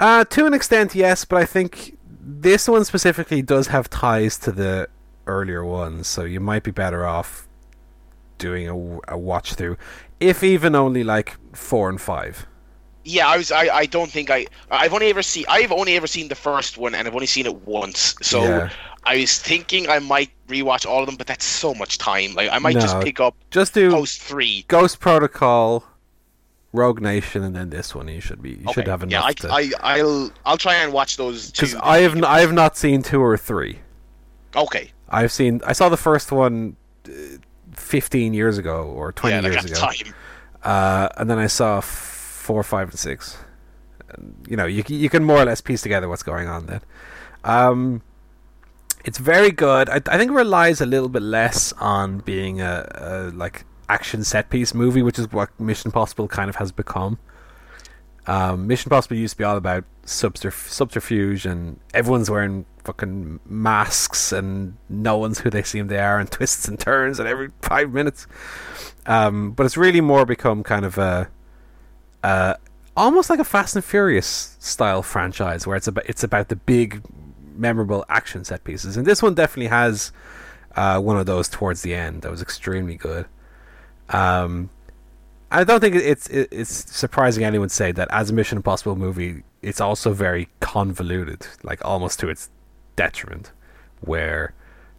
Uh, to an extent, yes, but I think this one specifically does have ties to the earlier ones, so you might be better off doing a, a watch-through, if even only like four and five. Yeah, I was. I, I don't think I. I've only ever seen. I've only ever seen the first one, and I've only seen it once. So yeah. I was thinking I might rewatch all of them, but that's so much time. Like I might no, just pick up. Just do Ghost three, Ghost Protocol, Rogue Nation, and then this one. You should be. You okay. should have enough. Yeah, I, to... I, I'll. I'll try and watch those two. Because I have. N- I have not seen two or three. Okay. I've seen. I saw the first one, uh, fifteen years ago or twenty yeah, years ago. Time. Uh, and then I saw. F- Four, five, and six. You know, you you can more or less piece together what's going on then. Um, it's very good. I, I think it relies a little bit less on being a, a like action set piece movie, which is what Mission Impossible kind of has become. Um, Mission Impossible used to be all about subterf- subterfuge, and everyone's wearing fucking masks, and no one's who they seem they are, and twists and turns, and every five minutes. Um, but it's really more become kind of a Uh, almost like a Fast and Furious style franchise, where it's about it's about the big, memorable action set pieces, and this one definitely has uh, one of those towards the end that was extremely good. Um, I don't think it's it's surprising anyone say that as a Mission Impossible movie, it's also very convoluted, like almost to its detriment, where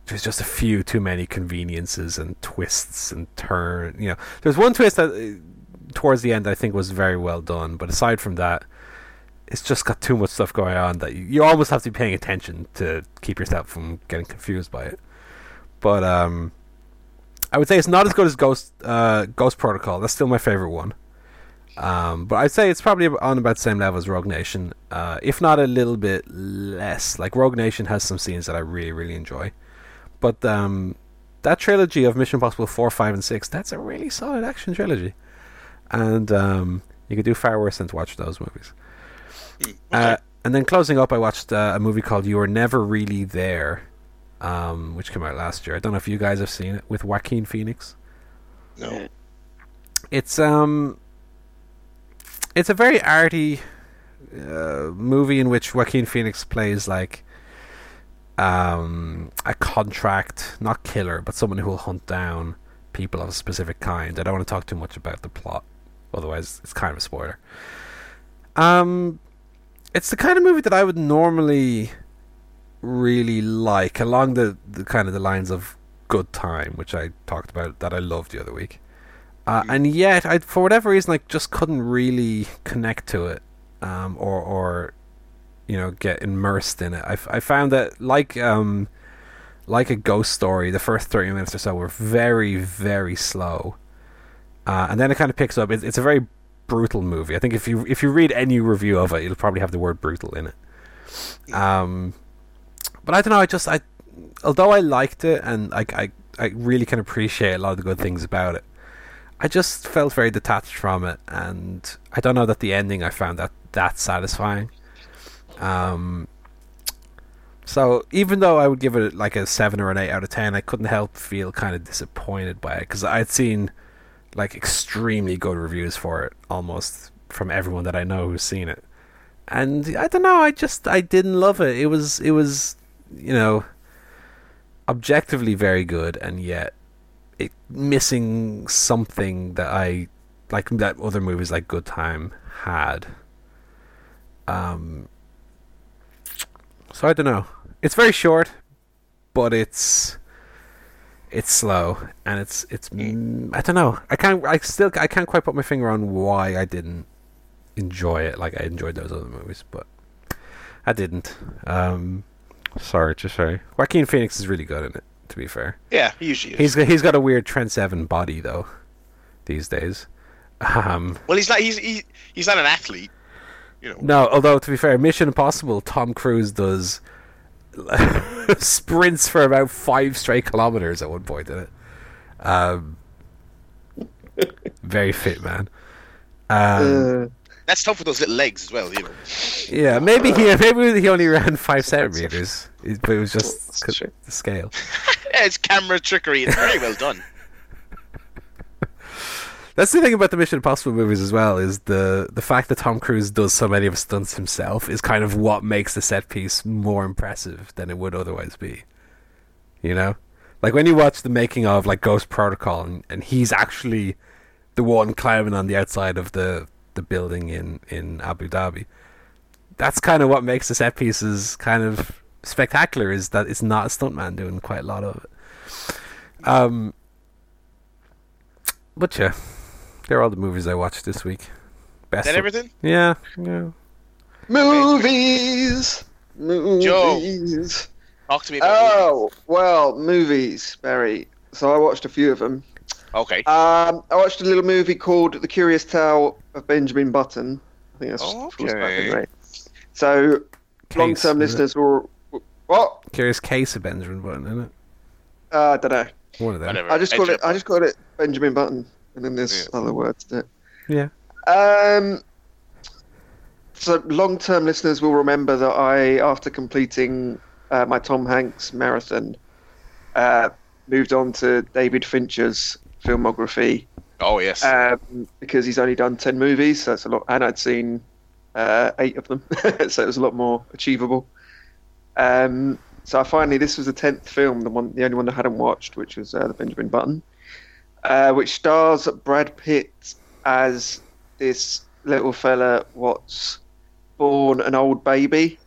there's just a few too many conveniences and twists and turn. You know, there's one twist that. Towards the end I think was very well done, but aside from that it's just got too much stuff going on that you, you almost have to be paying attention to keep yourself from getting confused by it. But um, I would say it's not as good as Ghost uh, Ghost Protocol. That's still my favourite one, um, but I'd say it's probably on about the same level as Rogue Nation, uh, if not a little bit less. Like Rogue Nation has some scenes that I really really enjoy, but um, that trilogy of Mission Impossible four, five and six, that's a really solid action trilogy. And um, you could do far worse than to watch those movies. Okay. Uh, and then closing up, I watched uh, a movie called You Were Never Really There, um, which came out last year. I don't know if you guys have seen it, with Joaquin Phoenix. No. It's um, it's a very arty uh, movie in which Joaquin Phoenix plays like um, a contract, not killer, but someone who will hunt down people of a specific kind. I don't want to talk too much about the plot, otherwise it's kind of a spoiler. Um, it's the kind of movie that I would normally really like, along the, the kind of the lines of Good Time, which I talked about that I loved the other week. Uh, and yet, I for whatever reason, I just couldn't really connect to it, um, or or you know, get immersed in it. I, I found that like um, like a Ghost Story, the first thirty minutes or so were very very slow, uh, and then it kind of picks up. It's, it's a very brutal movie. I think if you if you read any review of it, it'll probably have the word brutal in it. Um, but I don't know. I just I, although I liked it and I I I really can appreciate a lot of the good things about it, I just felt very detached from it, and I don't know that the ending I found that that satisfying. Um. So even though I would give it like a seven or an eight out of ten, I couldn't help feel kind of disappointed by it, because I'd seen like extremely good reviews for it almost from everyone that I know who's seen it, and I don't know. I just I didn't love it. It was it was you know objectively very good, and yet it missing something that I like that other movies like Good Time had. Um. So I don't know. It's very short, but it's it's slow, and it's it's I don't know. I can't. I still. I can't quite put my finger on why I didn't enjoy it. Like I enjoyed those other movies, but I didn't. Um, sorry, just sorry. Joaquin Phoenix is really good in it, to be fair. Yeah, he usually is. He's got, he's got a weird Trent Seven body though, these days. Um, well, he's not. He's he, he's not an athlete. You know. No, although to be fair, Mission Impossible, Tom Cruise does sprints for about five straight kilometers at one point in it. Um, very fit man. Um, uh, that's tough with those little legs as well, you know. Yeah, maybe he maybe he only ran five centimeters, but it was just the scale. Yeah, it's camera trickery. It's very well done. That's the thing about the Mission Impossible movies as well, is the, the fact that Tom Cruise does so many of his stunts himself is kind of what makes the set piece more impressive than it would otherwise be. You know? Like, when you watch the making of, like, Ghost Protocol, and, and he's actually the one climbing on the outside of the, the building in, in Abu Dhabi, that's kind of what makes the set pieces kind of spectacular, is that it's not a stuntman doing quite a lot of it. Um, but yeah. They're all the movies I watched this week. Best Is that everything? Yeah. yeah. Movies! Movies! Joe, talk to me about Oh, movies. Well, movies, Barry. So I watched a few of them. Okay. Um, I watched a little movie called The Curious Tale of Benjamin Button. I think that's oh, okay. Button, right? So, case, long-term listeners will... What? Curious Case of Benjamin Button, isn't it? Uh, I don't know. One of them. I just call it. I just call it Benjamin Button. And then there's yeah. other words to it. Yeah. Um, so long-term listeners will remember that I, after completing uh, my Tom Hanks marathon, uh, moved on to David Fincher's filmography. Oh, yes. Um, because he's only done ten movies, so that's a lot. And I'd seen uh, eight of them, so it was a lot more achievable. Um, so I finally, this was the tenth film, the one, the only one I hadn't watched, which was uh, the Benjamin Button. Uh, which stars Brad Pitt as this little fella what's born an old baby,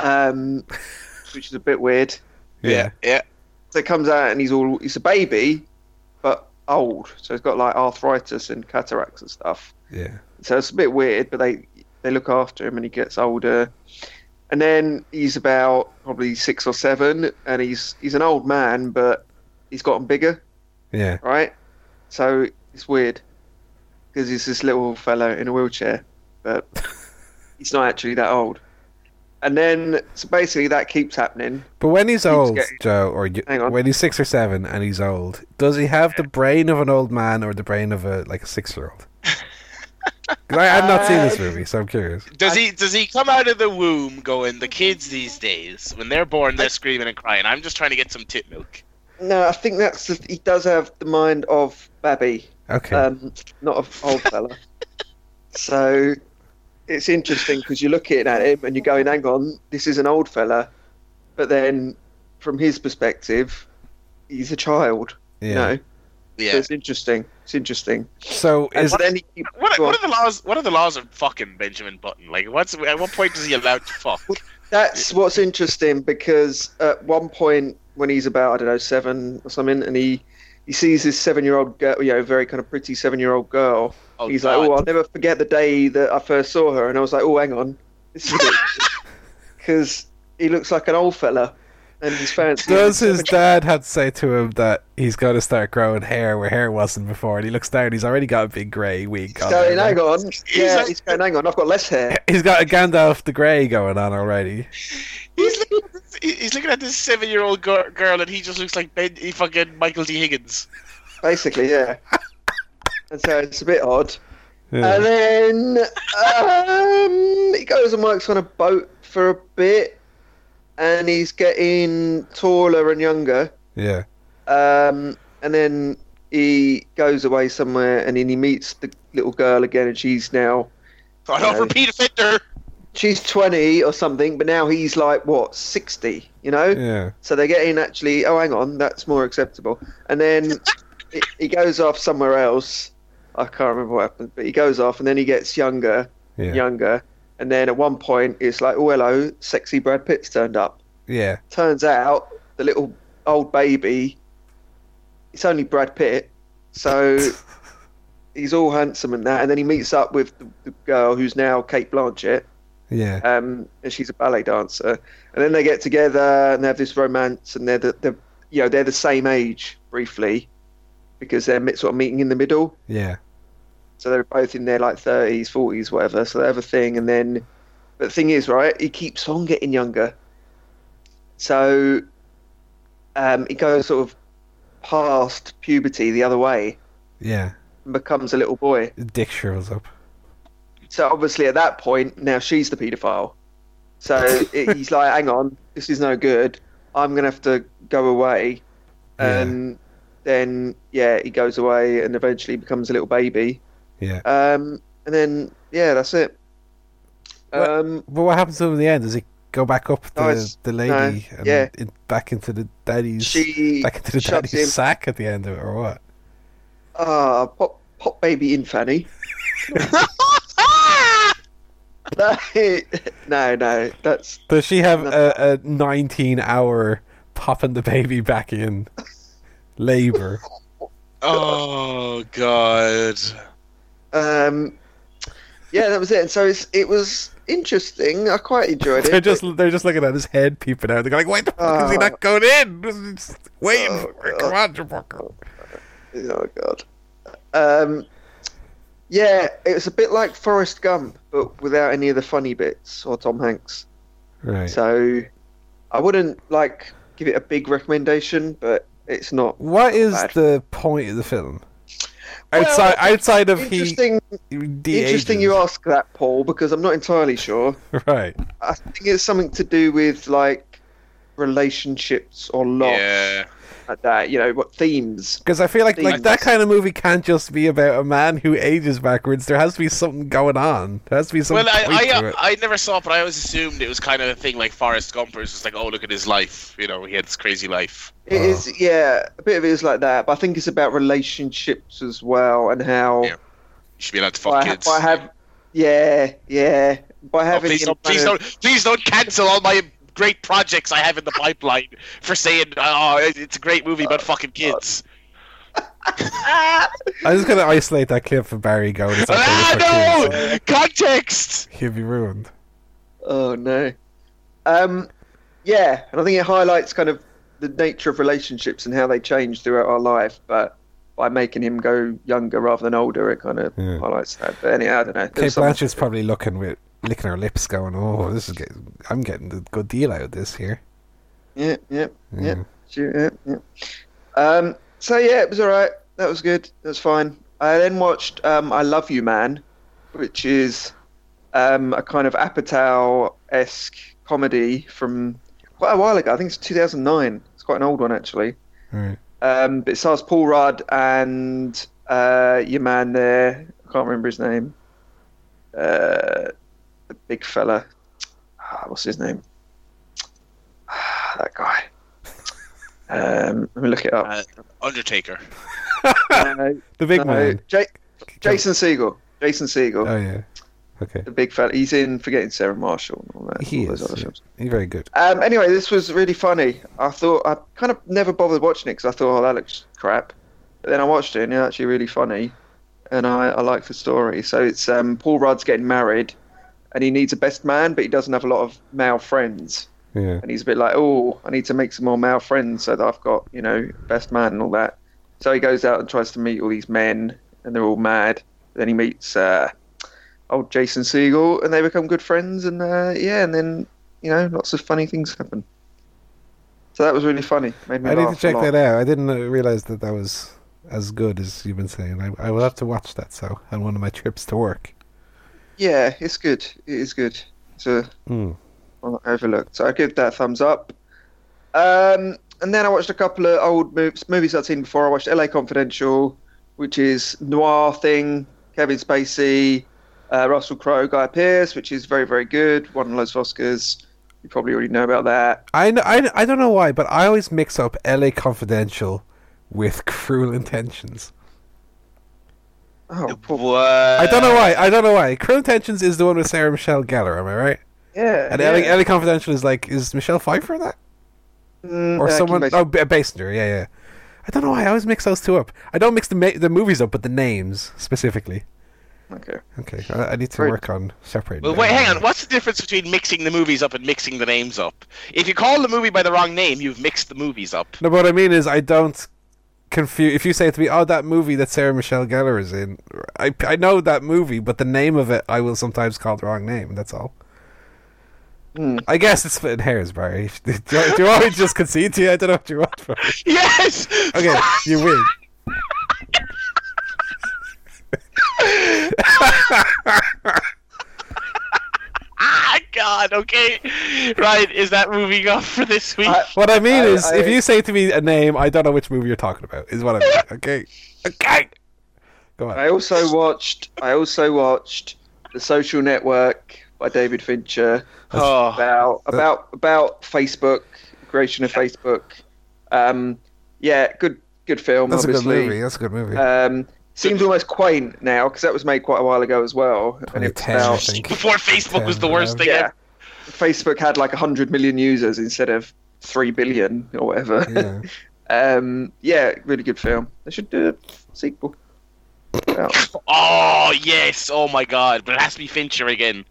um, which is a bit weird. Yeah, yeah. So it comes out and he's all he's a baby, but old. So he's got like arthritis and cataracts and stuff. Yeah. So it's a bit weird, but they they look after him and he gets older, and then he's about probably six or seven, and he's he's an old man, but he's gotten bigger. Yeah. Right? So it's weird because he's this little fellow in a wheelchair, but he's not actually that old. And then, so basically that keeps happening. But when he's old, getting... Joe, or you, when he's six or seven and he's old, does he have the brain of an old man or the brain of a like a six-year-old? I, I've not seen this movie, so I'm curious. Does he does he come out of the womb going, the kids these days, when they're born, they're screaming and crying. I'm just trying to get some tit milk. No, I think that's just, he does have the mind of Babby, okay, um, not of old fella. So it's interesting because you're looking at him and you're going, "Hang on, this is an old fella," but then from his perspective, he's a child. Yeah, you know? Yeah. So it's interesting. It's interesting. So is what, then he, what, what are the laws? What are the laws of fucking Benjamin Button? Like, what's at what point is he allowed to fuck? Well, that's what's interesting because at one point, when he's about, I don't know, seven or something, and he, he sees this seven-year-old girl, you know, very kind of pretty seven-year-old girl. Oh, he's God. Like, oh, I'll never forget the day that I first saw her. And I was like, oh, hang on. This is it. Because he looks like an old fella. and his parents. Does his dad had to say to him that he's going to start growing hair where hair wasn't before, and he looks down, he's already got a big grey wig on. Going, hang on. Yeah, he's, he's going, hang on, I've got less hair. He's got a Gandalf the Grey going on already. He's looking at this, he's looking at this seven-year-old girl, girl and he just looks like Ben, he fucking Michael D. Higgins. Basically, yeah. And so it's a bit odd. Yeah. And then um, he goes and works on a boat for a bit, and he's getting taller and younger. Yeah. Um, and then he goes away somewhere, and then he meets the little girl again, and she's now... I don't repeat offender! She's twenty or something, but now he's like, what, sixty, you know? Yeah. So they're getting actually, oh, hang on, that's more acceptable. And then he, he goes off somewhere else. I can't remember what happened, but he goes off, and then he gets younger, yeah. younger, and then at one point it's like, oh hello, sexy Brad Pitt's turned up. Yeah. Turns out the little old baby, it's only Brad Pitt, so he's all handsome and that, and then he meets up with the, the girl who's now Kate Blanchett. Yeah. Um, and she's a ballet dancer, and then they get together and they have this romance, and they're the, the you know they're the same age briefly, because they're sort of meeting in the middle. Yeah. So they're both in their like thirties, forties, whatever. So they have a thing, and then, but the thing is, right? He keeps on getting younger. So, um, he goes sort of past puberty the other way. Yeah. And becomes a little boy. Dick shrivels up. So obviously, at that point, now she's the paedophile. So it, he's like, "Hang on, this is no good. I'm gonna have to go away." And yeah. Then yeah, he goes away and eventually becomes a little baby. Yeah. Um, and then yeah, that's it. Um, but, but what happens to him in the end? Does he go back up the no, the lady no, and yeah. in, back into the daddy's she back into the daddy's him. sack at the end of it, or what? Ah, uh, pop pop baby in fanny. no, no, no, that's. Does she have no. a, a nineteen hour popping the baby back in? Labour. Oh God. Um. Yeah, that was it. And so it's, it was interesting. I quite enjoyed it. they're just but... they're just looking at his head peeping out. They're like, "Why the fuck uh, is he not going in? Just waiting oh, for it. Come on, you fucker." Oh God. Um. Yeah, it was a bit like Forrest Gump, but without any of the funny bits or Tom Hanks. Right. So, I wouldn't like give it a big recommendation, but. It's not. What is bad. The point of the film? Outside, well, outside of interesting. He, interesting, you ask that, Paul, because I'm not entirely sure. Right. I think it's something to do with like relationships or loss. Yeah. Like that, you know, what themes? Because I feel like themes. Like that kind of movie can't just be about a man who ages backwards. There has to be something going on. There has to be something. Well, I I, I, I never saw it, but I always assumed it was kind of a thing like Forrest Gump, where it's just like, oh, look at his life. You know, he had this crazy life. It oh. is, yeah, a bit of it is like that, but I think it's about relationships as well and how yeah. you should be allowed to fuck by, kids. By have, yeah, yeah. By having, oh, please, don't, please don't, please don't cancel all my. Great projects I have in the pipeline for saying, oh, it's a great movie about fucking kids. I'm just going to isolate that clip for Barry going. Ah, no! Kids. Context! He'll be ruined. Oh, no. Um, yeah, and I think it highlights kind of the nature of relationships and how they change throughout our life, but by making him go younger rather than older, it kind of yeah. highlights that. But anyhow, I don't know. Kate Blanchett's probably looking with... licking her lips going, oh, this is getting, I'm getting a good deal out of this here. Yeah, yeah, yeah. yeah, yeah. Um, so, yeah, it was all right. That was good. That was fine. I then watched um, I Love You, Man, which is um, a kind of Apatow-esque comedy from quite a while ago. I think it's two thousand nine. It's quite an old one, actually. Right. Um, but it stars Paul Rudd and uh, your man there. I can't remember his name. Uh... The big fella. Ah, what's his name? Ah, that guy. Um, let me look it up. Uh, Undertaker. uh, the big no, man. J- Jason Segel. Jason Segel. Oh, yeah. Okay. The big fella. He's in Forgetting Sarah Marshall and all that. He all is. Those other films. He's very good. Um, anyway, this was really funny. I thought, I kind of never bothered watching it because I thought, oh, that looks crap. But then I watched it and it's actually really funny. And I, I like the story. So it's um, Paul Rudd's getting married. And he needs a best man, but he doesn't have a lot of male friends. Yeah. And he's a bit like, oh, I need to make some more male friends so that I've got, you know, best man and all that. So he goes out and tries to meet all these men, and they're all mad. Then he meets uh, old Jason Segel, and they become good friends. And uh, yeah, and then, you know, lots of funny things happen. So that was really funny. Made me I laugh need to check that out. I didn't realize that that was as good as you've been saying. I, I will have to watch that, so, on one of my trips to work. Yeah, it's good. It is good. It's a... Mm. Overlooked. So I give that a thumbs up. Um, and then I watched a couple of old movies, movies I'd seen before. I watched L A Confidential, which is noir thing, Kevin Spacey, uh, Russell Crowe, Guy Pearce, which is very, very good. Won loads of Oscars. You probably already know about that. I, know, I, I don't know why, but I always mix up L A Confidential with Cruel Intentions. Oh, what? I don't know why. I don't know why. Cruel Intentions is the one with Sarah Michelle Gellar, am I right? Yeah, and yeah. L A Confidential is like, is Michelle Pfeiffer in that? Mm, or uh, someone... Basinger. Oh, Basinger, yeah, yeah. I don't know why I always mix those two up. I don't mix the ma- the movies up, but the names, specifically. Okay. Okay, I, I need to Great. work on separating Well, wait, hang on. What's the difference between mixing the movies up and mixing the names up? If you call the movie by the wrong name, you've mixed the movies up. No, but what I mean is I don't confuse... If you say to me, oh, that movie that Sarah Michelle Gellar is in, I, I know that movie, but the name of it I will sometimes call the wrong name, that's all. Mm. I guess it's splitting hairs, Barry. Do you, do you want me to just concede to you? I don't know what you want from me. Yes! Okay, you win. Ah, God, okay. Right, is that moving off for this week? I, what I mean I, is, I, if you say to me a name, I don't know which movie you're talking about, is what I mean, okay? Okay! Go on. I also watched, I also watched The Social Network... by David Fincher. Oh, about about about Facebook, creation of Facebook. Um, yeah, good good film. That's obviously. a good movie. That's a good movie. Um, seems almost quaint now because that was made quite a while ago as well. And it's now, before Facebook was the worst thing ever. Yeah. Facebook had like a hundred million users instead of three billion or whatever. Yeah, um, yeah really good film. They should do a sequel. Oh yes! Oh my God! But it has to be Fincher again.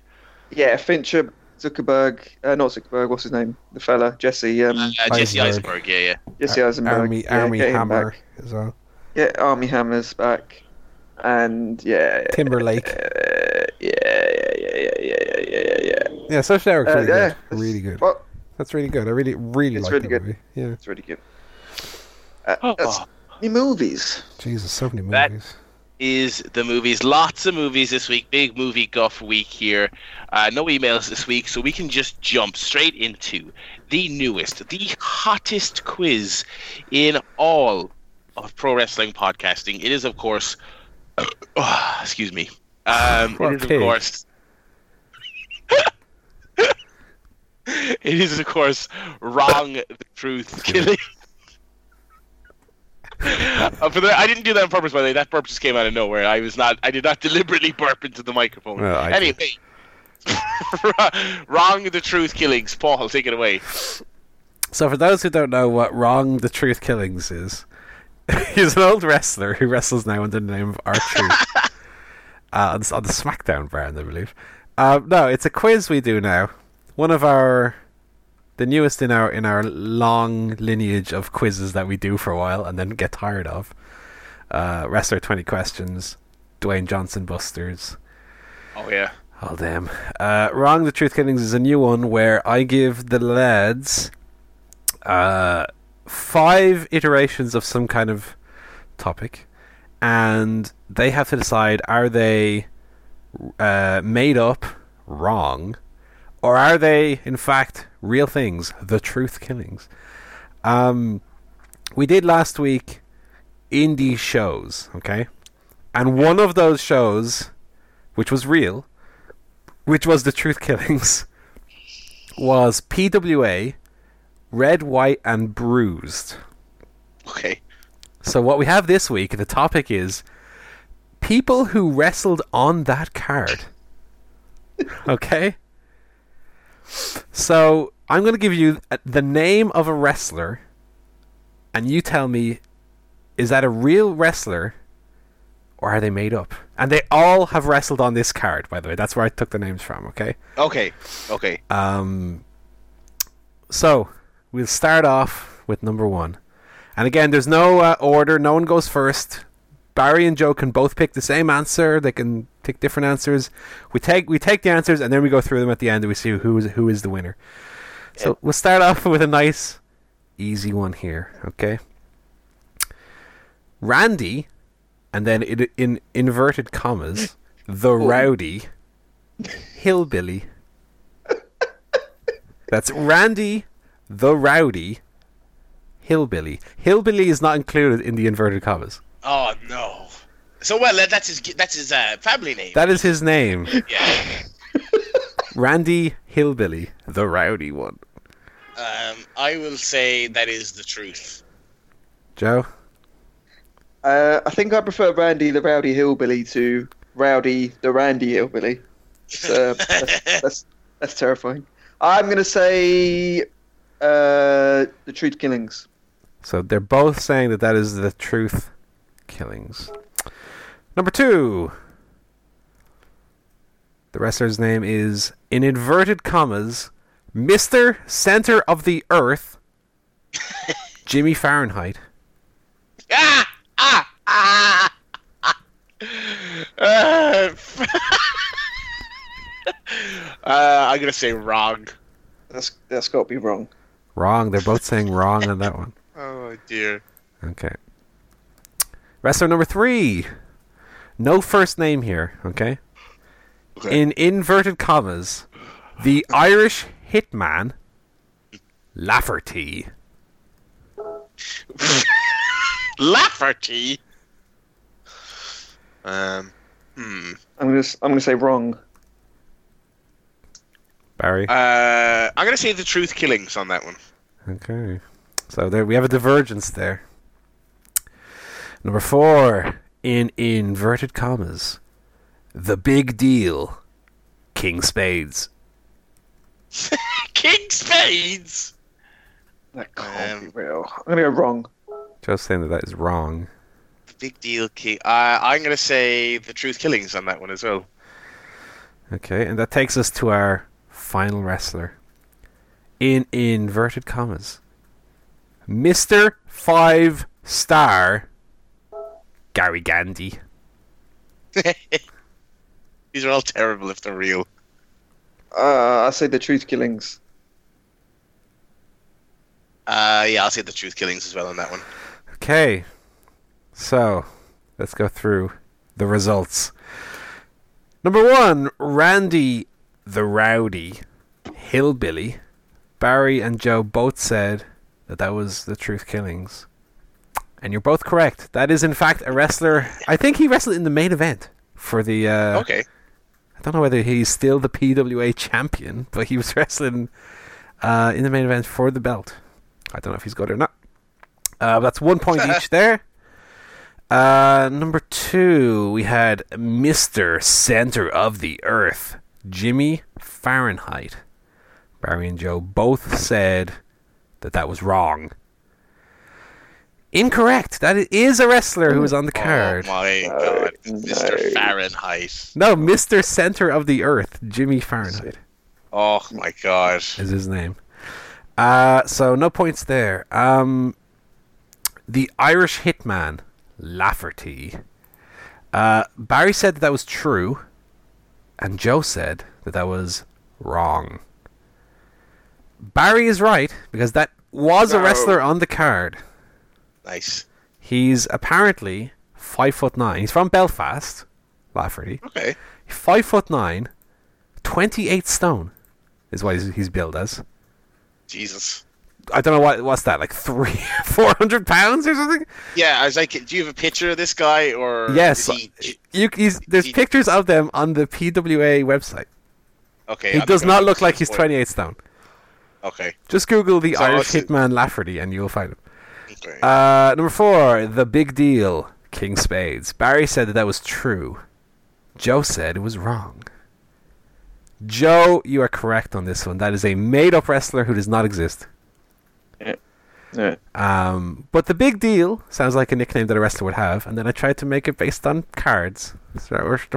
Yeah, Fincher, Zuckerberg, uh, not Zuckerberg, what's his name? The fella, Jesse. Um, uh, Jesse Eisenberg, yeah, yeah. Jesse Eisenberg. Army, yeah, Army Hammer as well. Yeah, Army Hammer's back. And, yeah. Timberlake. Uh, yeah, yeah, yeah, yeah, yeah, yeah, yeah. Yeah, Social Network's really uh, yeah, good. Really good. Well, that's really good. I really, really like really that good. movie. Yeah. It's really good. Uh, oh. That's many movies. Jesus, so many movies. That- is the movies. Lots of movies this week. Big movie guff week here. Uh, no emails this week, so we can just jump straight into the newest, the hottest quiz in all of pro wrestling podcasting. It is, of course... Uh, oh, excuse me. Um, it is, of course... it is, of course, Wrong the Truth Killing. Uh, for the, I didn't do that on purpose, by the way. That burp just came out of nowhere. I was not. I did not deliberately burp into the microphone. No, anyway, Wrong the Truth Killings. Paul, take it away. So, for those who don't know what Wrong the Truth Killings is, he's an old wrestler who wrestles now under the name of R-Truth uh, on, on the SmackDown brand, I believe. Um, no, it's a quiz we do now. One of our. The newest in our in our long lineage of quizzes that we do for a while and then get tired of. Uh, Wrestler twenty Questions, Dwayne Johnson Busters. Oh, yeah. All them. Uh, Wrong the Truth Killings is a new one where I give the lads uh, five iterations of some kind of topic, and they have to decide, are they uh, made up, wrong, or are they, in fact... real things, the truth killings. Um, we did last week indie shows, okay? And one of those shows, which was real, which was the truth killings, was P W A, Red, White, and Bruised. Okay. So what we have this week, the topic is people who wrestled on that card. Okay? So, I'm going to give you the name of a wrestler, and you tell me, is that a real wrestler, or are they made up? And they all have wrestled on this card, by the way. That's where I took the names from, okay? Okay, okay. Um, So we'll start off with number one. And again, there's no uh, order. No one goes first. Barry and Joe can both pick the same answer. They can pick different answers. We take we take the answers, and then we go through them at the end, and we see who is who is the winner. So yeah. We'll start off with a nice, easy one here. Okay. Randy, and then in, in inverted commas, the oh. rowdy hillbilly. That's Randy, the rowdy hillbilly. Hillbilly is not included in the inverted commas. Oh no! So well, that's his that's his uh, family name. That is his name. Yeah. Randy Hillbilly, the rowdy one. Um, I will say that is the truth. Joe? Uh, I think I prefer Randy the rowdy hillbilly to Rowdy the Randy hillbilly. So that's, that's that's terrifying. I'm gonna say uh, the Truth Killings. So they're both saying that that is the Truth Killings. Number two. The wrestler's name is, in inverted commas, Mister Center of the Earth, Jimmy Fahrenheit. Ah! Ah! Ah! ah. Uh, uh, I'm going to say wrong. That's That's got to be wrong. Wrong. They're both saying wrong on that one. Oh, dear. Okay. Wrestler number three. No first name here, okay? okay? In inverted commas, the Irish hitman, Lafferty. Lafferty? Um, hmm. I'm going to I'm gonna say wrong. Barry? Uh, I'm going to say the Truth Killings on that one. Okay. So there we have a divergence there. Number four, in inverted commas, the big deal, King Spades. King Spades? That can't um, be real. I'm going to go wrong. Just saying that that is wrong. The big deal, King... Uh, I'm going to say the Truth Killings on that one as well. Okay, and that takes us to our final wrestler. In inverted commas, Mister Five Star... Gary Gandy. These are all terrible if they're real. Uh, I'll say the Truth Killings. Uh, yeah, I'll say the Truth Killings as well on that one. Okay. So, let's go through the results. Number one, Randy the Rowdy Hillbilly. Barry and Joe both said that that was the Truth Killings. And you're both correct. That is, in fact, a wrestler. I think he wrestled in the main event for the... Uh, okay. I don't know whether he's still the P W A champion, but he was wrestling uh, in the main event for the belt. I don't know if he's good or not. Uh, that's one point each there. Uh, number two, we had Mister Center of the Earth, Jimmy Fahrenheit. Barry and Joe both said that that was wrong. Incorrect. That is a wrestler who was on the card. Oh my god. Mister Fahrenheit. No, Mister Center of the Earth, Jimmy Fahrenheit. Oh my gosh. Is his name. Uh, so no points there. Um, the Irish Hitman, Lafferty. Uh, Barry said that that was true, and Joe said that that was wrong. Barry is right, because that was no. a wrestler on the card. Nice. He's apparently five foot nine. He's from Belfast, Lafferty. Okay. Five foot nine, twenty-eight stone is what he's, he's billed as. Jesus. I don't know what what's that like three, four hundred pounds or something. Yeah, I was like, do you have a picture of this guy or? Yes, he, you. He's, there's he, pictures of them on the P W A website. Okay. He I'm does not look like he's twenty-eight stone. Okay. Just Google the so Irish Hitman Lafferty and you'll find him. Uh, number four, the big deal, King Spades. Barry said that that was true. Joe said it was wrong. Joe, you are correct on this one. That is a made-up wrestler who does not exist. Yeah. Yeah. Um, but the big deal sounds like a nickname that a wrestler would have, and then I tried to make it based on cards.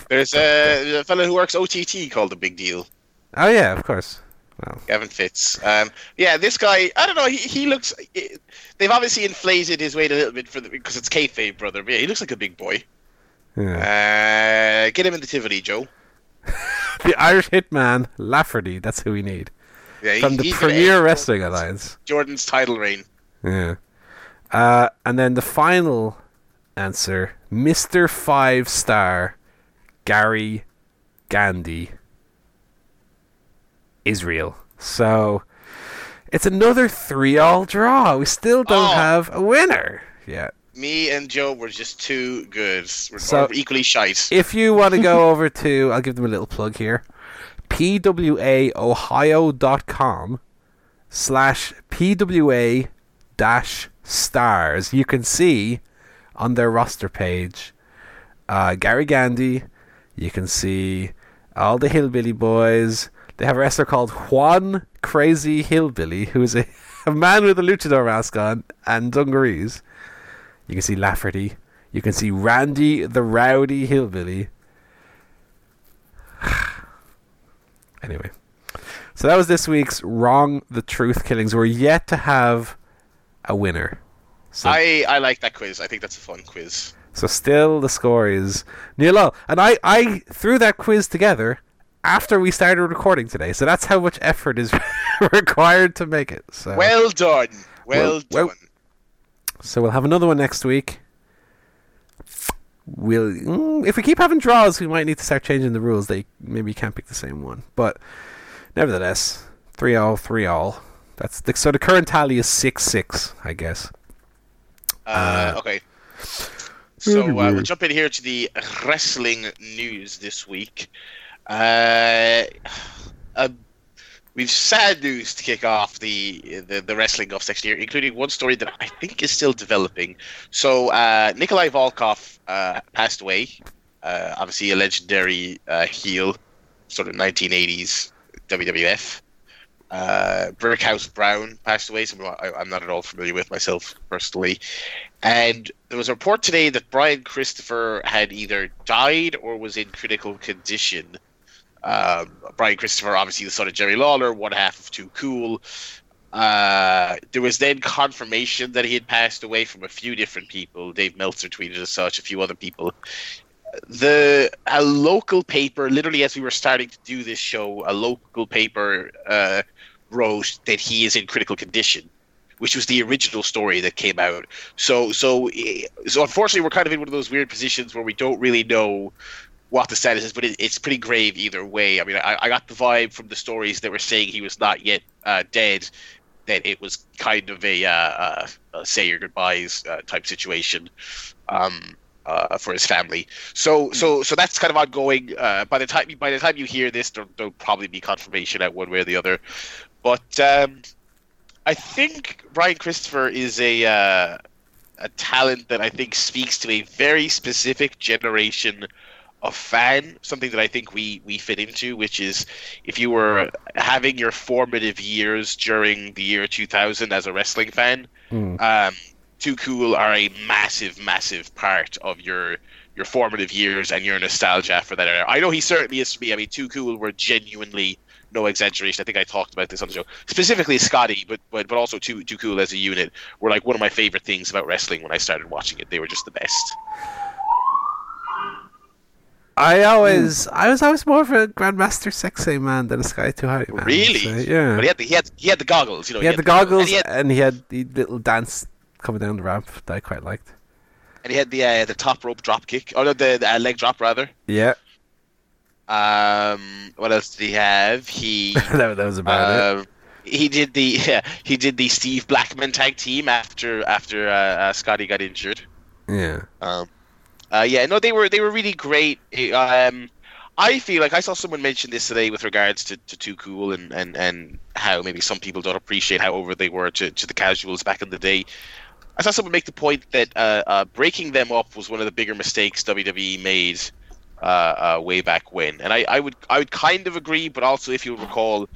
There's a, a fellow who works O T T called the Big Deal. Oh yeah, of course. Wow. Gavin Fitz. Um, yeah, this guy, I don't know, he, he looks... It, they've obviously inflated his weight a little bit for the, because it's kayfabe, brother. But yeah, he looks like a big boy. Yeah. Uh, get him in the Tivoli, Joe. The Irish Hitman, Lafferty, that's who we need. Yeah, From he, the he Premier Wrestling Jordan's, Alliance. Jordan's title reign. Yeah. Uh, and then the final answer, Mister Five Star, Gary Gandhi. Israel. So it's another three-all draw. We still don't oh. have a winner yet. Me and Joe were just too good. We're so equally shite. If you want to go over to, I'll give them a little plug here, pwaohio.com slash pwa dash stars. You can see on their roster page uh, Gary Gandhi. You can see all the hillbilly boys. They have a wrestler called Juan Crazy Hillbilly, who is a, a man with a luchador mask on and dungarees. You can see Lafferty. You can see Randy the Rowdy Hillbilly. Anyway. So that was this week's Wrong the Truth Killings. We're yet to have a winner. So I, I like that quiz. I think that's a fun quiz. So still the score is nil all. And I, I threw that quiz together after we started recording today, so that's how much effort is required to make it. So. Well done. Well, well done. So we'll have another one next week. We'll, if we keep having draws, we might need to start changing the rules. They maybe can't pick the same one. But nevertheless, three all, three all. That's the, so the current tally is six six, I guess. Uh, uh, okay. So uh, we'll jump in here to the wrestling news this week. Uh, uh, we've sad news to kick off the, the, the wrestling off section here, including one story that I think is still developing. So uh, Nikolai Volkov uh, passed away. Uh, obviously, a legendary uh, heel, sort of nineteen eighties W W F. Uh, Brickhouse Brown passed away, someone I, I'm not at all familiar with myself personally. And there was a report today that Brian Christopher had either died or was in critical condition. Um, Brian Christopher, obviously the son of Jerry Lawler, one half of Too Cool. Uh, there was then confirmation that he had passed away from a few different people. Dave Meltzer tweeted as such, a few other people. The a local paper, literally as we were starting to do this show, a local paper uh, wrote that he is in critical condition, which was the original story that came out. So, so, so unfortunately, we're kind of in one of those weird positions where we don't really know what the status is, but it, it's pretty grave either way. I mean, I, I got the vibe from the stories that were saying he was not yet uh, dead, that it was kind of a, uh, uh, a say your goodbyes uh, type situation um, uh, for his family. So, so, so that's kind of ongoing. Uh, by the time, by the time you hear this, there, there'll probably be confirmation out one way or the other. But um, I think Brian Christopher is a uh, a talent that I think speaks to a very specific generation of fan, something that I think we, we fit into, which is if you were having your formative years during the year two thousand as a wrestling fan, mm. um, Too Cool are a massive, massive part of your your formative years and your nostalgia for that era. I know he certainly is to me. I mean, Too Cool were genuinely, no exaggeration, I think I talked about this on the show, specifically Scotty, but but, but also Too, Too Cool as a unit were like one of my favorite things about wrestling when I started watching it. They were just the best. I always, I was always more of a Grandmaster Sexay man than a Sky Too High man. Really? So, yeah. But he had the, he had, he had the goggles, you know. He, he had, had the goggles, and he had, and he had the little dance coming down the ramp that I quite liked. And he had the uh, the top rope drop kick, or no, the, the uh, leg drop rather. Yeah. Um. What else did he have? He that, that was about um, it. He did the yeah, he did the Steve Blackman tag team after after uh, uh, Scotty got injured. Yeah. Um. Uh, yeah, no, they were they were really great. Um, I feel like I saw someone mention this today with regards to, to Too Cool and, and, and how maybe some people don't appreciate how over they were to, to the casuals back in the day. I saw someone make the point that uh, uh, breaking them up was one of the bigger mistakes W W E made uh, uh, way back when, and I, I would I would kind of agree. But also, if you recall,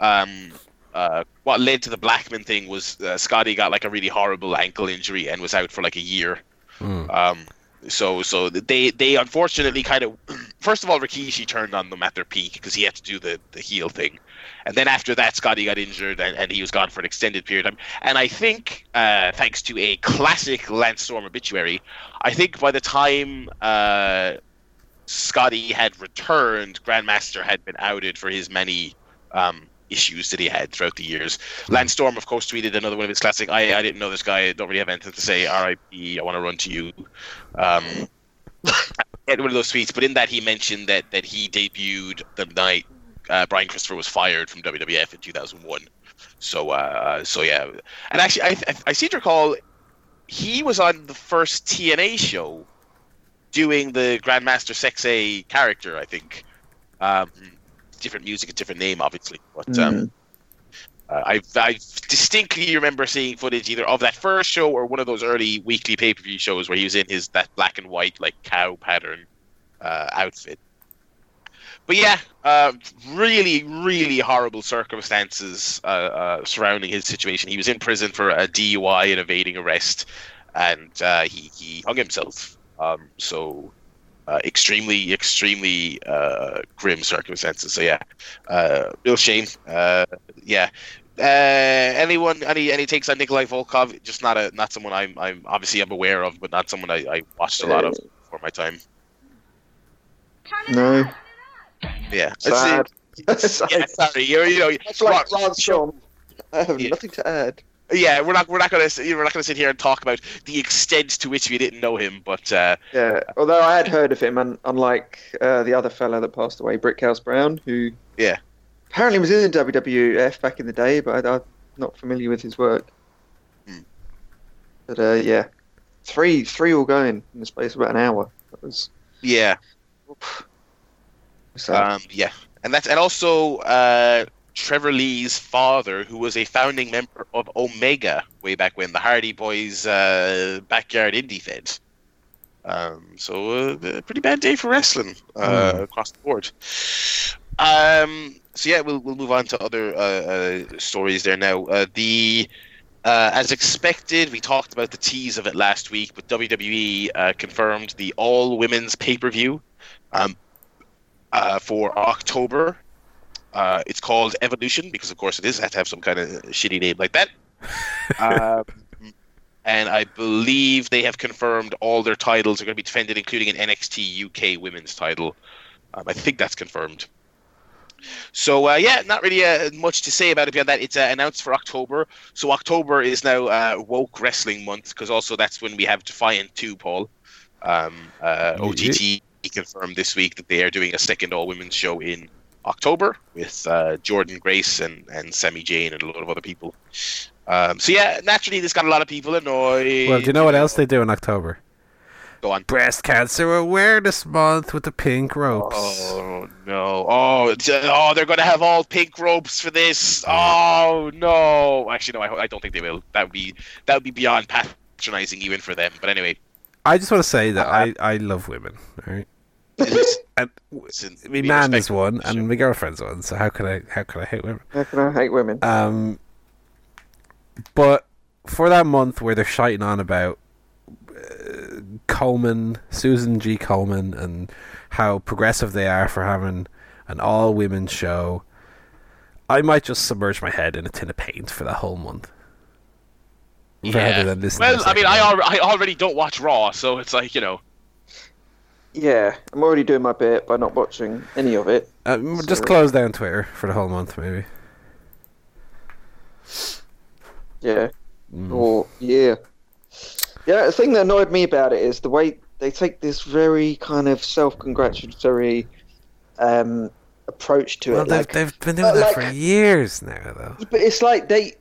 um, uh, what led to the Blackman thing was uh, Scotty got like a really horrible ankle injury and was out for like a year. Mm. Um, So, so they, they unfortunately kind of first of all, Rikishi turned on them at their peak because he had to do the, the heel thing. And then after that, Scotty got injured and, and he was gone for an extended period of time. And I think, uh, thanks to a classic Lance Storm obituary, I think by the time uh, Scotty had returned, Grandmaster had been outed for his many um, issues that he had throughout the years. Lance Storm, of course, tweeted another one of his classic, I, I didn't know this guy, I don't really have anything to say, R I P, I want to run to you. Um One of those tweets, but in that he mentioned that, that he debuted the night uh, Brian Christopher was fired from W W F in two thousand one. So, uh, so yeah, and actually, I, I, I seem to recall he was on the first T N A show doing the Grandmaster Sexay character. I think um, different music, a different name, obviously, but mm-hmm. um, uh, I I distinctly remember seeing footage either of that first show or one of those early weekly pay-per-view shows where he was in his that black and white like cow pattern uh, outfit. But yeah, uh, really, really horrible circumstances uh, uh, surrounding his situation. He was in prison for a D U I and evading arrest, and uh, he he hung himself. Um, so uh, extremely, extremely uh, grim circumstances. So yeah, uh, real shame. Uh, yeah. Uh, anyone? Any any takes on Nikolai Volkov? Just not a not someone I'm I'm obviously I'm aware of, but not someone I, I watched a lot of before my time. No. Yeah, sad. It's, yeah, sorry, you're, you know, that's like Lance Storm. I have yeah. nothing to add. Yeah, we're not we're not gonna we're not gonna sit here and talk about the extent to which we didn't know him, but uh, yeah. Although I had heard of him, and unlike uh, the other fellow that passed away, Brickhouse Brown, who yeah, apparently was in the W W F back in the day, but I, I'm not familiar with his work. Hmm. But uh, yeah, three three all going in the space of about an hour. That was yeah. Oof. So. Um, yeah, and that's and also uh, Trevor Lee's father, who was a founding member of Omega way back when, the Hardy Boys' uh, backyard indie fed. Um, so uh, a pretty bad day for wrestling uh, mm. across the board. Um, so yeah, we'll we'll move on to other uh, uh, stories there now. Uh, the uh, as expected, we talked about the tease of it last week, but W W E uh, confirmed the all women's pay per view. Um, Uh, for October. Uh, it's called Evolution, because of course it is. I have to have some kind of shitty name like that. um, and I believe they have confirmed all their titles are going to be defended, including an N X T U K women's title. Um, I think that's confirmed. So, uh, yeah, not really uh, much to say about it beyond that. It's uh, announced for October. So October is now uh, Woke Wrestling Month, because also that's when we have Defiant two, Paul. Um, uh, O T T. He confirmed this week that they are doing a second all-women's show in October with uh, Jordan Grace and, and Sami Zayn and a lot of other people. Um, so, yeah, naturally, this got a lot of people annoyed. Well, do you know what else they do in October? Go on. Breast Cancer Awareness Month with the pink ropes. Oh, no. Oh, oh they're going to have all pink ropes for this. Oh, no. Actually, no, I, I don't think they will. That would be, that would be beyond patronizing even for them. But anyway. I just want to say that uh, I, I love women, right? And my man is one, and my girlfriend's one. So how can I how can I hate women? How can I hate women? Um, but for that month where they're shiting on about uh, Coleman, Susan G. Coleman, and how progressive they are for having an all women show, I might just submerge my head in a tin of paint for that whole month. Yeah. Than this well, I mean, I, al- I already don't watch Raw, so it's like, you know. Yeah, I'm already doing my bit by not watching any of it. Um, so. Just close down Twitter for the whole month, maybe. Yeah. Mm. Or, yeah. Yeah, the thing that annoyed me about it is the way they take this very kind of self-congratulatory um, approach to well, it. They've, like, they've been doing uh, that like, for years now, though. But it's like they...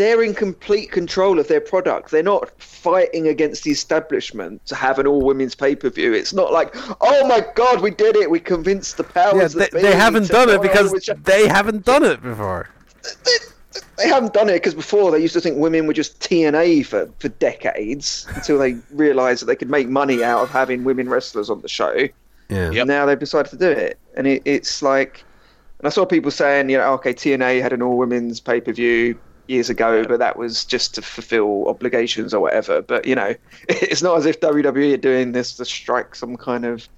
they're in complete control of their product. They're not fighting against the establishment to have an all-women's pay-per-view. It's not like, oh my god, we did it, we convinced the powers yeah, that they, they haven't done it because they haven't done it before. They, they haven't done it because before they used to think women were just T N A for, for decades until they realised that they could make money out of having women wrestlers on the show. Yeah. Yep. And now they've decided to do it. And it, it's like... And I saw people saying, you know, okay, T N A had an all-women's pay-per-view years ago, but that was just to fulfill obligations or whatever. But you know, it's not as if W W E are doing this to strike some kind of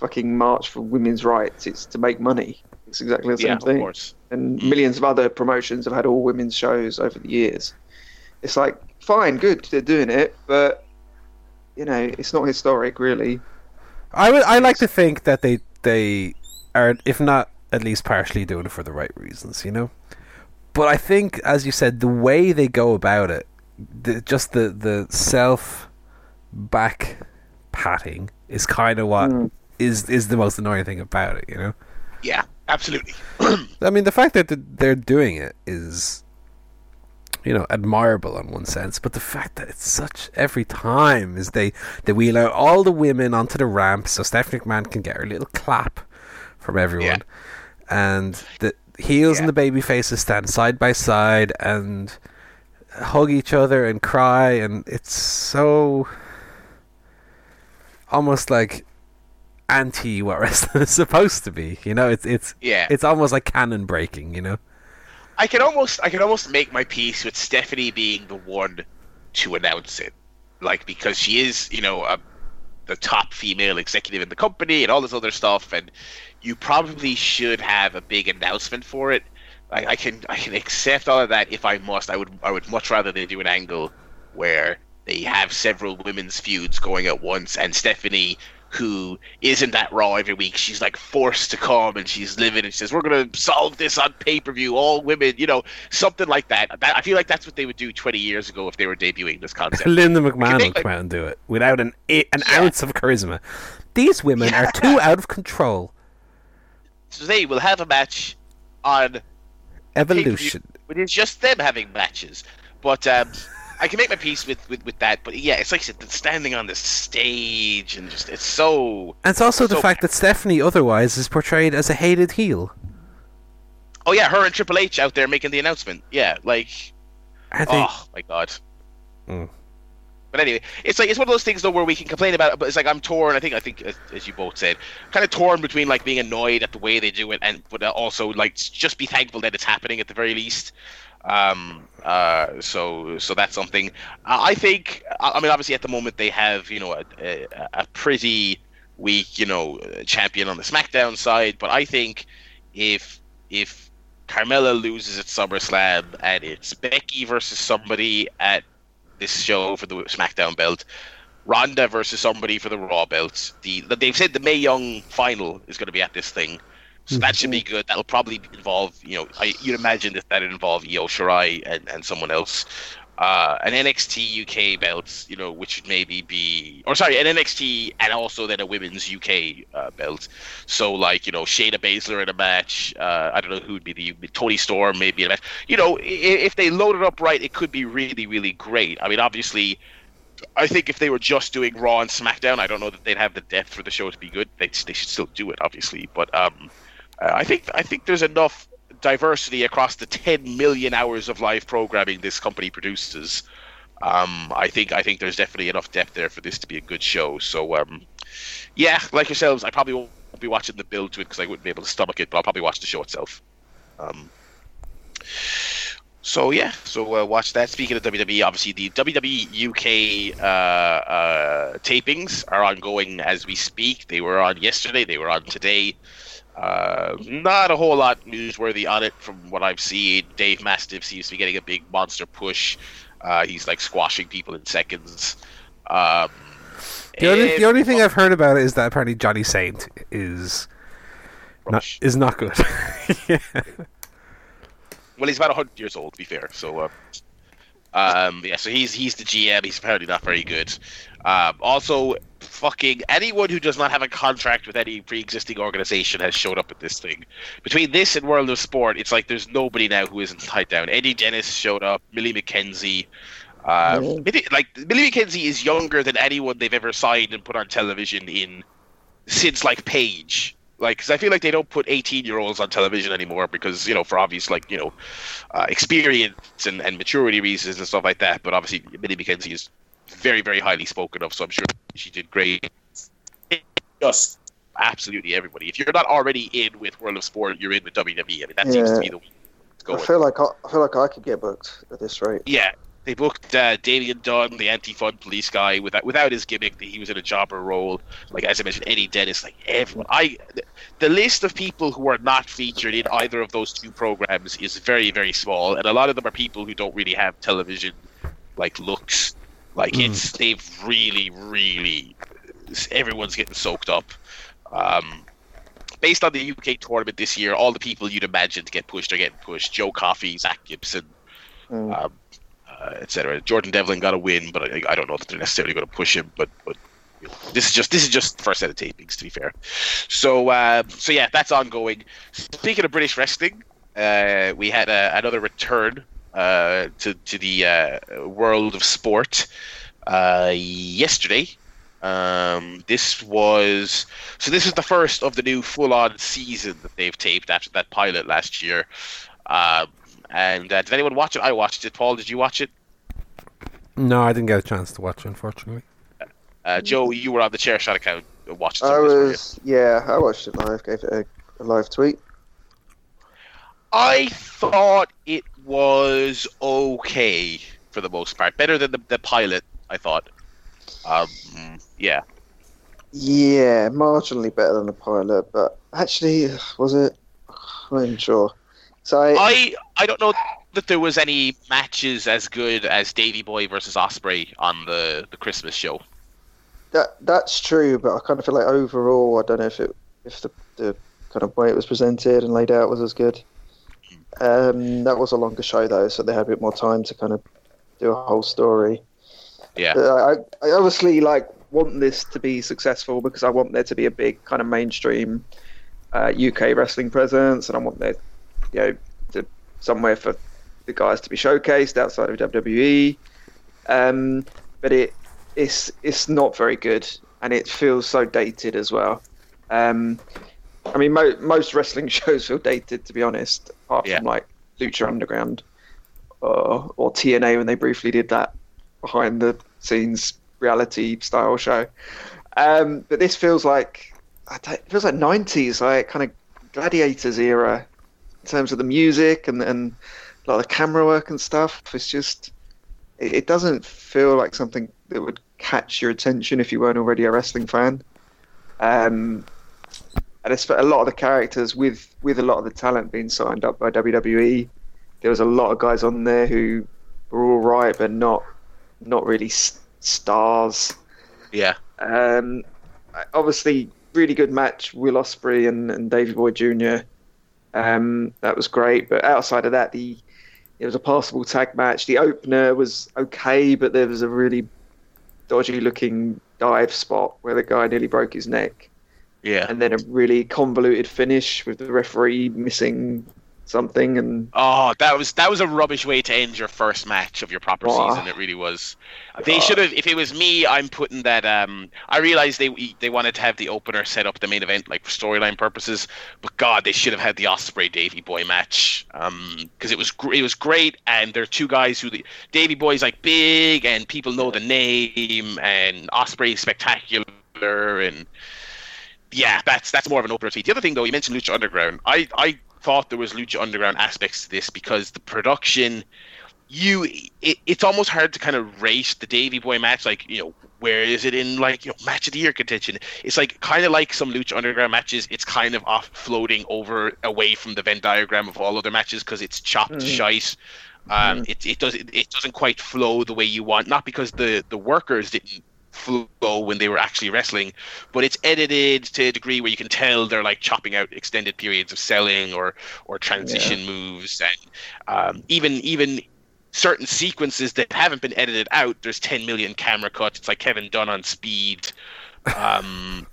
fucking march for women's rights. It's to make money. It's exactly the same yeah, thing. Of course. And millions of other promotions have had all women's shows over the years. It's like, fine, good, they're doing it, but, you know, it's not historic, really. I would, I like to think that they they are, if not at least partially, doing it for the right reasons, you know? But I think, as you said, the way they go about it, the, just the, the self-back patting is kind of what mm. is is the most annoying thing about it, you know? Yeah, absolutely. I mean, the fact that they're doing it is, you know, admirable in one sense, but the fact that it's such every time is they, they wheel out all the women onto the ramp so Stephanie McMahon can get her little clap from everyone. Yeah. And the heels yeah. and the baby faces stand side by side and hug each other and cry, and it's so almost like anti what wrestling is supposed to be, you know? It's it's yeah. it's almost like canon breaking, you know? I can almost I can almost make my peace with Stephanie being the one to announce it, like, because she is, you know, a, the top female executive in the company and all this other stuff, and you probably should have a big announcement for it. I, I can I can accept all of that if I must. I would I would much rather they do an angle where they have several women's feuds going at once, and Stephanie, who isn't that Raw every week, she's like forced to come, and she's living, and she says, we're going to solve this on pay-per-view, all women, you know, something like that. that. I feel like that's what they would do twenty years ago if they were debuting this concept. Linda McMahon would like, come out and do it without an an yeah. ounce of charisma. These women yeah. are too out of control. So they will have a match on Evolution. It is just them having matches. But, um... I can make my peace with, with, with that, but yeah, it's like I said, standing on this stage and just, it's so... And it's also so the fact bad. that Stephanie otherwise is portrayed as a hated heel. Oh yeah, her and Triple H out there making the announcement. Yeah, like... I think... Oh, my God. Mm. But anyway, it's like, it's one of those things, though, where we can complain about it, but it's like, I'm torn, I think, I think as, as you both said, kind of torn between, like, being annoyed at the way they do it, and but also, like, just be thankful that it's happening at the very least. Um. Uh. So. So that's something. Uh, I think. I mean, obviously, at the moment they have, you know, a, a a pretty weak, you know, champion on the SmackDown side. But I think if if Carmella loses at SummerSlam and it's Becky versus somebody at this show for the SmackDown belt, Ronda versus somebody for the Raw belt. The they've said the Mae Young final is going to be at this thing. So that should be good. That'll probably involve, you know, I, you'd imagine that that'd involve Io Shirai and, and someone else. Uh, an N X T U K belt, you know, which would maybe be, or sorry, an N X T and also then a women's U K uh, belt. So, like, you know, Shayna Baszler in a match. Uh, I don't know who would be the, Toni Storm maybe in a match. You know, if they load it up right, it could be really, really great. I mean, obviously, I think if they were just doing Raw and SmackDown, I don't know that they'd have the depth for the show to be good. They, they should still do it, obviously, but, um, I think I think there's enough diversity across the ten million hours of live programming this company produces. Um, I think I think there's definitely enough depth there for this to be a good show. So, um, yeah, like yourselves, I probably won't be watching the build to it because I wouldn't be able to stomach it, but I'll probably watch the show itself. Um, so, yeah, so uh, watch that. Speaking of W W E, obviously the W W E U K uh, uh, tapings are ongoing as we speak. They were on yesterday. They were on today. Uh, not a whole lot newsworthy on it from what I've seen. Dave Mastiff seems to be getting a big monster push. Uh, he's like squashing people in seconds. Um, the only the only thing I've heard about it is that apparently Johnny Saint is not, is not good. yeah. Well, he's about a hundred years old, to be fair. So, uh, um, yeah. So he's he's the G M. He's apparently not very good. Um, also. Fucking anyone who does not have a contract with any pre-existing organization has showed up at this thing. Between this and World of Sport, it's like there's nobody now who isn't tied down. Eddie Dennis showed up, Millie McKenzie. Uh, really? Millie, like Millie McKenzie is younger than anyone they've ever signed and put on television in since like Paige. Like, because I feel like they don't put eighteen-year-olds on television anymore because, you know, for obvious, like, you know, uh, experience and, and maturity reasons and stuff like that. But obviously, Millie McKenzie is very, very highly spoken of, so I'm sure she did great. Just absolutely everybody. If you're not already in with World of Sport, you're in with W W E. I mean, that yeah. seems to be the way it's going. I feel like I, I feel like I could get booked at this rate. Yeah, They booked uh, Damien Dunn, the anti-fun police guy, without without his gimmick that he was in a jobber role. Like, as I mentioned, Eddie Dennis, like everyone. I the list of people who are not featured in either of those two programs is very, very small, and a lot of them are people who don't really have television like looks. Like mm. it's they've really, really everyone's getting soaked up. Um, based on the U K tournament this year, all the people you'd imagine to get pushed are getting pushed. Joe Coffey, Zach Gibson. Mm. Um, Uh, et cetera. Jordan Devlin got a win, but I, I don't know that they're necessarily going to push him. But, but you know, this is just this is just the first set of tapings, to be fair. So uh, so yeah, that's ongoing. Speaking of British wrestling, uh, we had uh, another return uh, to to the uh, world of sport uh, yesterday. Um, this was so this is the first of the new full-on season that they've taped after that pilot last year. Um, And uh, did anyone watch it? I watched it. Paul, did you watch it? No, I didn't get a chance to watch it, unfortunately. Uh, Joe, you were on the Chairshot account. Watched it. I was, yeah, I watched it live. Gave it a, a live tweet. I thought it was okay for the most part. Better than the, the pilot, I thought. Um, yeah. Yeah, marginally better than the pilot, but actually, was it? I'm not even sure. So I, I I don't know that there was any matches as good as Davey Boy versus Ospreay on the, the Christmas show. That that's true, but I kind of feel like overall, I don't know if it if the, the kind of way it was presented and laid out was as good. Um, that was a longer show though, so they had a bit more time to kind of do a whole story. Yeah, but I I obviously like want this to be successful because I want there to be a big kind of mainstream uh, U K wrestling presence, and I want there. You know, to somewhere for the guys to be showcased outside of W W E, um, but it it's it's not very good, and it feels so dated as well. Um, I mean, mo- most wrestling shows feel dated, to be honest, apart yeah. from like Lucha Underground or, or T N A when they briefly did that behind the scenes reality style show. Um, but this feels like it feels like nineties, like kind of Gladiators era. In terms of the music and and a lot of camera work and stuff, it's just it, it doesn't feel like something that would catch your attention if you weren't already a wrestling fan. Um, and it's a lot of the characters with with a lot of the talent being signed up by W W E. There was a lot of guys on there who were all right, but not not really s- stars. Yeah. Um, obviously, really good match. Will Ospreay and, and Davey Boy Junior Um, that was great, but outside of that, the it was a passable tag match. The opener was okay, but there was a really dodgy-looking dive spot where the guy nearly broke his neck. Yeah, and then a really convoluted finish with the referee missing something. And oh, that was that was a rubbish way to end your first match of your proper oh. season. It really was. They should have. If it was me, I'm putting that. Um, I realized they they wanted to have the opener set up the main event, like for storyline purposes. But God, they should have had the Ospreay Davey Boy match. Um, because it was it was great, and they're two guys who the Davey Boy's like big, and people know the name, and Ospreay's spectacular, and yeah, that's that's more of an opener tweet. The other thing though, you mentioned Lucha Underground. I I thought there was Lucha Underground aspects to this because the production. You, it, it's almost hard to kind of rate the Davey Boy match. Like, you know, where is it in like you know match of the year contention? It's like kind of like some Lucha Underground matches. It's kind of off floating over away from the Venn diagram of all other matches because it's chopped mm. shite. Um, mm. it it does it, it doesn't quite flow the way you want. Not because the the workers didn't flow when they were actually wrestling, but it's edited to a degree where you can tell they're like chopping out extended periods of selling or or transition yeah. moves and um, even even. certain sequences that haven't been edited out, there's ten million camera cuts. It's like Kevin Dunn on Speed. Um,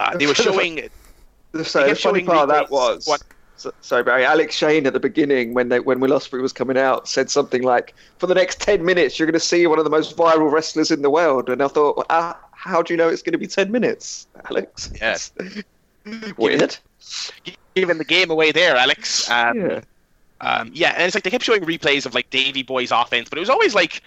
uh, they were showing... So the funny part of that was... What? So, sorry, Barry. Alex Shane at the beginning, when they, when Will Ospreay was coming out, said something like, for the next ten minutes, you're going to see one of the most viral wrestlers in the world. And I thought, well, uh, how do you know it's going to be ten minutes, Alex? Yes. Weird. Giving the game away there, Alex. Um, yeah. Um, yeah, and it's like they kept showing replays of like Davey Boy's offense, but it was always like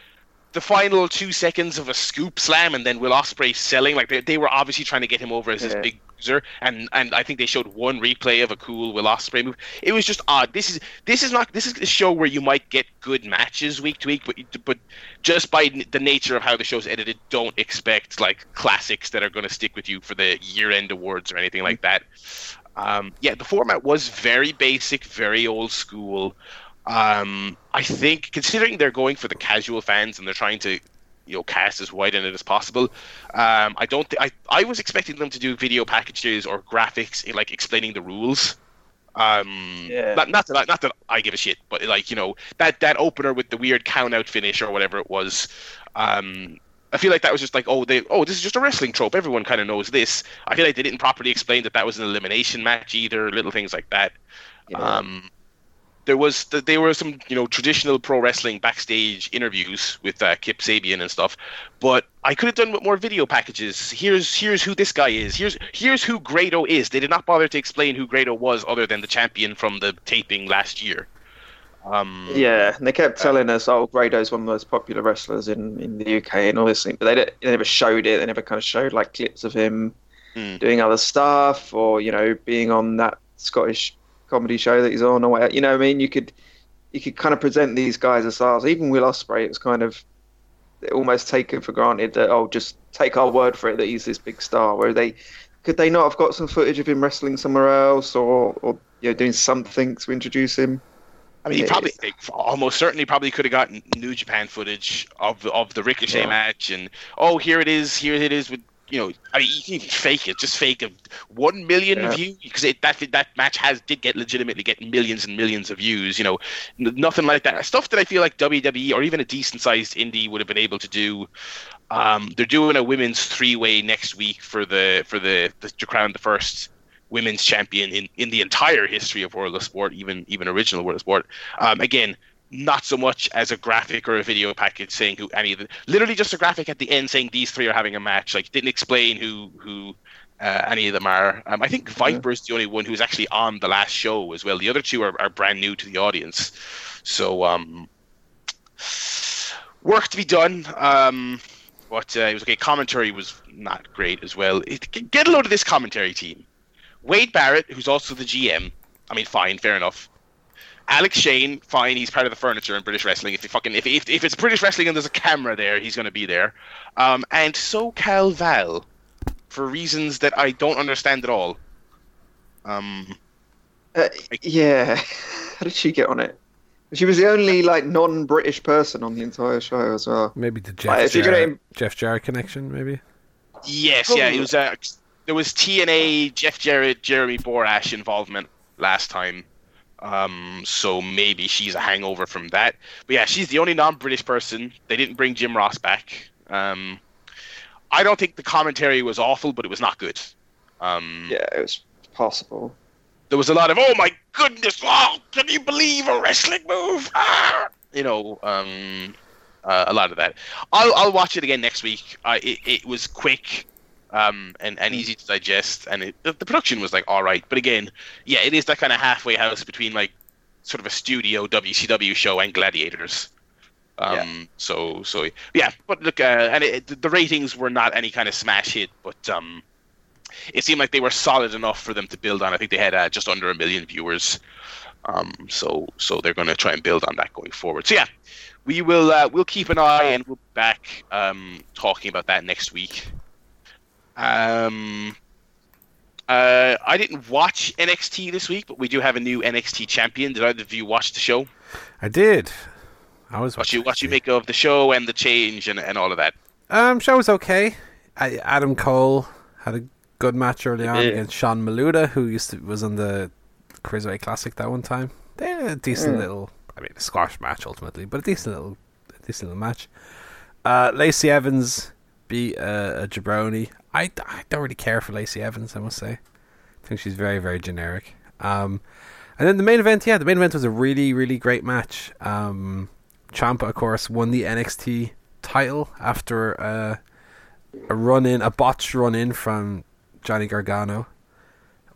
the final two seconds of a scoop slam and then Will Ospreay selling. Like they, they were obviously trying to get him over as yeah. this big loser, and and I think they showed one replay of a cool Will Ospreay move. It was just odd. This is this is not this is a show where you might get good matches week to week, but but just by the nature of how the show's edited, don't expect like classics that are going to stick with you for the year-end awards or anything like that. Um, yeah, the format was very basic, very old school. Um, I think considering they're going for the casual fans and they're trying to, you know, cast as wide in it as possible. Um, I don't. Th- I I was expecting them to do video packages or graphics, in, like explaining the rules. Um, yeah. not, not that I, not that I give a shit, but like you know that, that opener with the weird count out finish or whatever it was. Um, I feel like that was just like oh they oh this is just a wrestling trope. Everyone kind of knows this. I feel like they didn't properly explain that that was an elimination match either. Little things like that. Yeah. Um, There was there were some you know traditional pro wrestling backstage interviews with uh, Kip Sabian and stuff, but I could have done with more video packages. Here's here's who this guy is. Here's here's who Grado is. They did not bother to explain who Grado was other than the champion from the taping last year. Um, yeah, and they kept telling uh, us, "Oh, Grado's one of the most popular wrestlers in, in the U K and all this thing," but they, didn't, they never showed it. They never kind of showed like clips of him mm. doing other stuff or you know being on that Scottish comedy show that he's on or whatever. You know what I mean? You could you could kind of present these guys as stars. Even Will Ospreay, it was kind of almost taken for granted that, oh, just take our word for it that he's this big star. Where they could they not have got some footage of him wrestling somewhere else or, or you know, doing something to introduce him? I mean, he probably, they almost certainly probably could have gotten New Japan footage of, of the Ricochet yeah. match and, oh, here it is, here it is with, you know, I mean, you can fake it. Just fake a one million yeah. view because it, that that match has did get legitimately get millions and millions of views. You know, n- nothing like that. Stuff that I feel like W W E or even a decent sized indie would have been able to do. Um, they're doing a women's three way next week for the for the, the to crown the first women's champion in, in the entire history of World of Sport, even even original World of Sport. Um, again. Not so much as a graphic or a video package saying who any of the, literally just a graphic at the end saying these three are having a match. Like didn't explain who who uh, any of them are. Um, I think Viper's yeah. the only one who's actually on the last show as well. The other two are, are brand new to the audience. So um, work to be done. Um, but uh, it was okay. Commentary was not great as well. It, get a load of this commentary team: Wade Barrett, who's also the G M. I mean, fine, fair enough. Alex Shane, fine, he's part of the furniture in British wrestling. If he fucking if if, if it's British wrestling and there's a camera there, he's going to be there. Um, and SoCal Val, for reasons that I don't understand at all. Um, uh, yeah, how did she get on it? She was the only like non-British person on the entire show as well. Maybe the Jeff like, Jarrett gonna... Jeff Jarrett connection, maybe. Yes, Probably. yeah, it was. Uh, there was T N A, Jeff Jarrett, Jeremy Borash involvement last time. Um, so maybe she's a hangover from that. But yeah, she's the only non-British person. They didn't bring Jim Ross back. Um, I don't think the commentary was awful, but it was not good. Um, yeah, it was possible. There was a lot of, oh my goodness, oh, can you believe a wrestling move? Ah! You know, um, uh, a lot of that. I'll, I'll watch it again next week. Uh, it, it was quick. Um, and, and easy to digest, and it, the production was like all right, but again, yeah, it is that kind of halfway house between like sort of a studio W C W show and Gladiators. Um, yeah. So, so yeah, but look, uh, and it, the ratings were not any kind of smash hit, but um, it seemed like they were solid enough for them to build on. I think they had uh, just under a million viewers. Um, so, so they're going to try and build on that going forward. So yeah, we will uh, we'll keep an eye and we'll be back um, talking about that next week. Um, uh, I didn't watch N X T this week, but we do have a new N X T champion. Did either of you watch the show? I did. I was watching. What you make of the show and the change and, and all of that? Um, show was okay. I, Adam Cole had a good match early on yeah. against Sean Maluda, who used to was in the Cruiserweight Classic that one time. They had a decent yeah. little, I mean, a squash match ultimately, but a decent little, a decent little match. Uh, Lacey Evans beat uh, a jabroni. I, I don't really care for Lacey Evans, I must say. I think she's very, very generic. Um, and then the main event, yeah, the main event was a really, really great match. Um, Ciampa, of course, won the N X T title after uh, a run-in, a botched run-in from Johnny Gargano.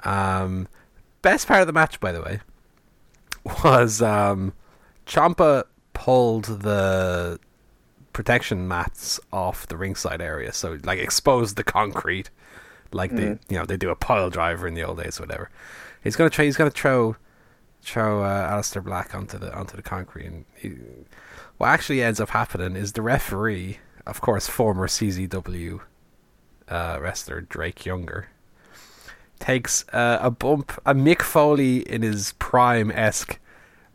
Um, best part of the match, by the way, was um, Ciampa pulled the protection mats off the ringside area, so like exposed the concrete like mm. they, you know, they do a pile driver in the old days, or whatever. He's gonna try. He's gonna throw, throw uh, Alistair Black onto the onto the concrete, and he, what actually ends up happening is the referee, of course, former C C W uh, wrestler Drake Younger, takes uh, a bump, a Mick Foley in his prime-esque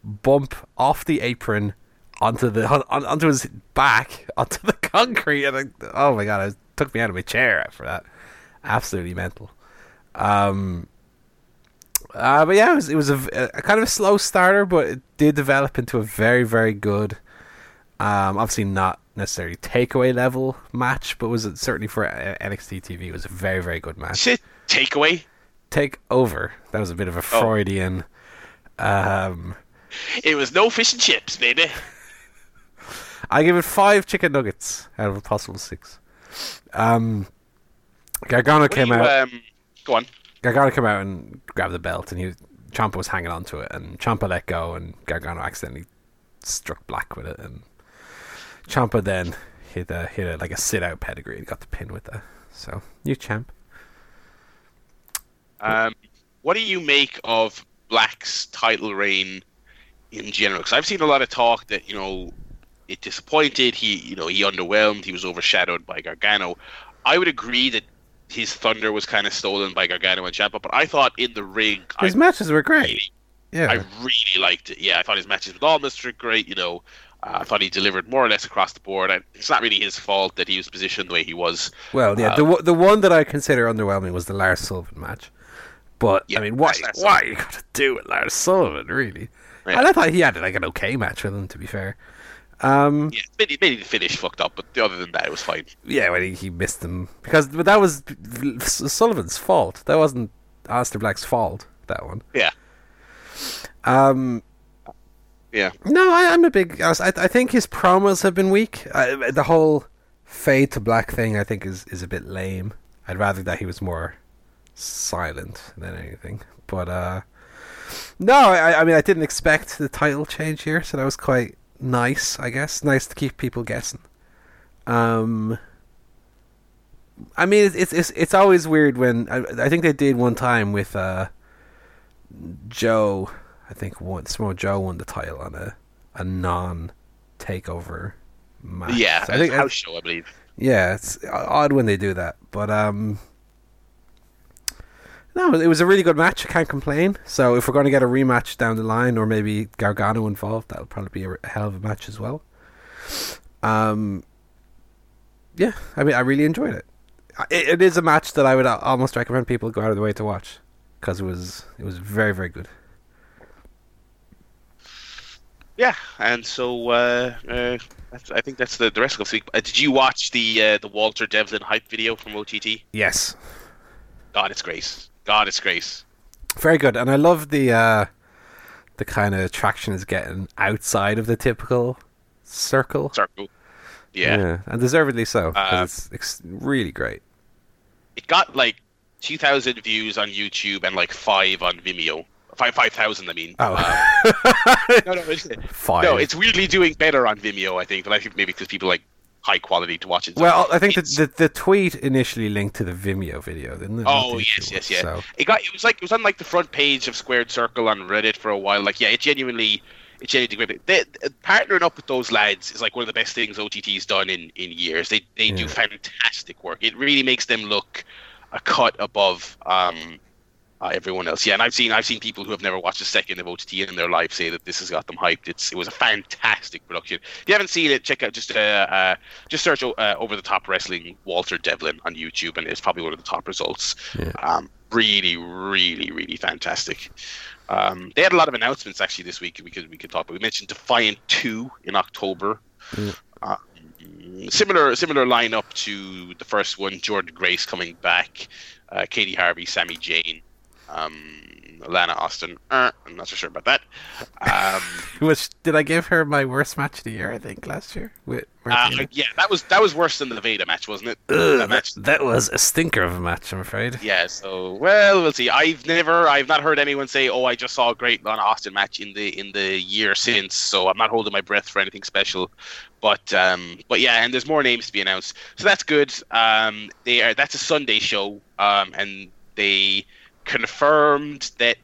bump off the apron onto the on, onto his back onto the concrete, and I, oh my god, it took me out of my chair after that. Absolutely mental. Um, uh, but yeah, it was, it was a, a kind of a slow starter, but it did develop into a very, very good, um, obviously not necessarily takeaway level match, but was it certainly for N X T T V? It was a very, very good match. Shit, takeaway, take over. That was a bit of a Freudian. Oh. Um, it was no fish and chips, baby. I give it five chicken nuggets out of a possible six. Um, Gargano what came you, out. Um, go on. Gargano came out and grabbed the belt, and he Ciampa was hanging on to it, and Ciampa let go, and Gargano accidentally struck Black with it, and Ciampa then hit a hit a, like a sit out pedigree and got the pin with that. So new champ. Um, what do you make of Black's title reign in general? Because I've seen a lot of talk that, you know, it disappointed. He, you know, he underwhelmed. He was overshadowed by Gargano. I would agree that his thunder was kind of stolen by Gargano and Ciampa, but I thought in the ring his I, matches were great. Really, yeah, I really liked it. Yeah, I thought his matches with Almas were great. You know, uh, I thought he delivered more or less across the board. I, it's not really his fault that he was positioned the way he was. Well, yeah, um, the the one that I consider underwhelming was the Lars Sullivan match. But yeah, I mean, why why you got to do with Lars Sullivan, really? Yeah. And I thought he had like an okay match with him, to be fair. Um, yeah, maybe, maybe the finish fucked up, but other than that, it was fine. Yeah, well, he, he missed them because, but that was Sullivan's fault. That wasn't Alistair Black's fault. That one. Yeah. Um. Yeah. No, I, I'm a big. I, I think his promos have been weak. I, the whole fade to Black thing, I think, is, is a bit lame. I'd rather that he was more silent than anything. But uh, no, I, I mean, I didn't expect the title change here, so that was quite. Nice, I guess. Nice to keep people guessing. Um, I mean, it's it's it's always weird when I, I think they did one time with uh, Joe. I think one Samoa Joe won the title on a, a non takeover match. Yeah, so I think house show, I believe. Yeah, it's odd when they do that, but um, no, it was a really good match. I can't complain. So if we're going to get a rematch down the line, or maybe Gargano involved, that'll probably be a hell of a match as well. Um, yeah, I mean, I really enjoyed it. It, it is a match that I would almost recommend people go out of the way to watch, because it was it was very, very good. Yeah, and so uh, uh, that's, I think that's the, the rest of the week. Uh, did you watch the uh, the Walter Devlin hype video from O T T? Yes. God, it's great. God, it's great. Very good, and I love the uh, the kind of traction is getting outside of the typical circle. Circle, yeah, yeah, and deservedly so. Uh, it's, it's really great. It got like two thousand views on YouTube and like five on Vimeo. Five five thousand, I mean. Oh, um, no, no, it's, five. No, it's weirdly doing better on Vimeo, I think, but I think maybe because people like high quality to watch it. Well, I think that the, the tweet initially linked to the Vimeo video, didn't it? Oh, yes, yes, yeah. So. It got it was like it was on like the front page of Squared Circle on Reddit for a while. Like, yeah, it genuinely, it genuinely. They, partnering up with those lads is like one of the best things O T T's done in, in years. They they yeah. do fantastic work. It really makes them look a cut above um, uh, everyone else. Yeah, and I've seen I've seen people who have never watched a second of O T T in their life say that this has got them hyped. It's it was a fantastic production. If you haven't seen it, check out just uh, uh just search uh, Over the Top Wrestling Walter Devlin on YouTube, and it's probably one of the top results. Yeah. Um, really, really, really fantastic. Um, they had a lot of announcements actually this week. We could we could talk. But we mentioned Defiant two in October. Mm. Uh, similar similar lineup to the first one. Jordan Grace coming back. Uh, Katie Harvey, Sami Zayn. Um, in Atlanta, Austin. Uh, I'm not so sure about that. Um, Which did I give her my worst match of the year? I think last year. With uh, yeah, that was that was worse than the Veda match, wasn't it? Ugh, that, match. that was a stinker of a match, I'm afraid. Yeah. So well, we'll see. I've never, I've not heard anyone say, "Oh, I just saw a great Lana Austin match in the in the year since." So I'm not holding my breath for anything special. But um, but yeah, and there's more names to be announced, so that's good. Um, they are that's a Sunday show, um, and they confirmed that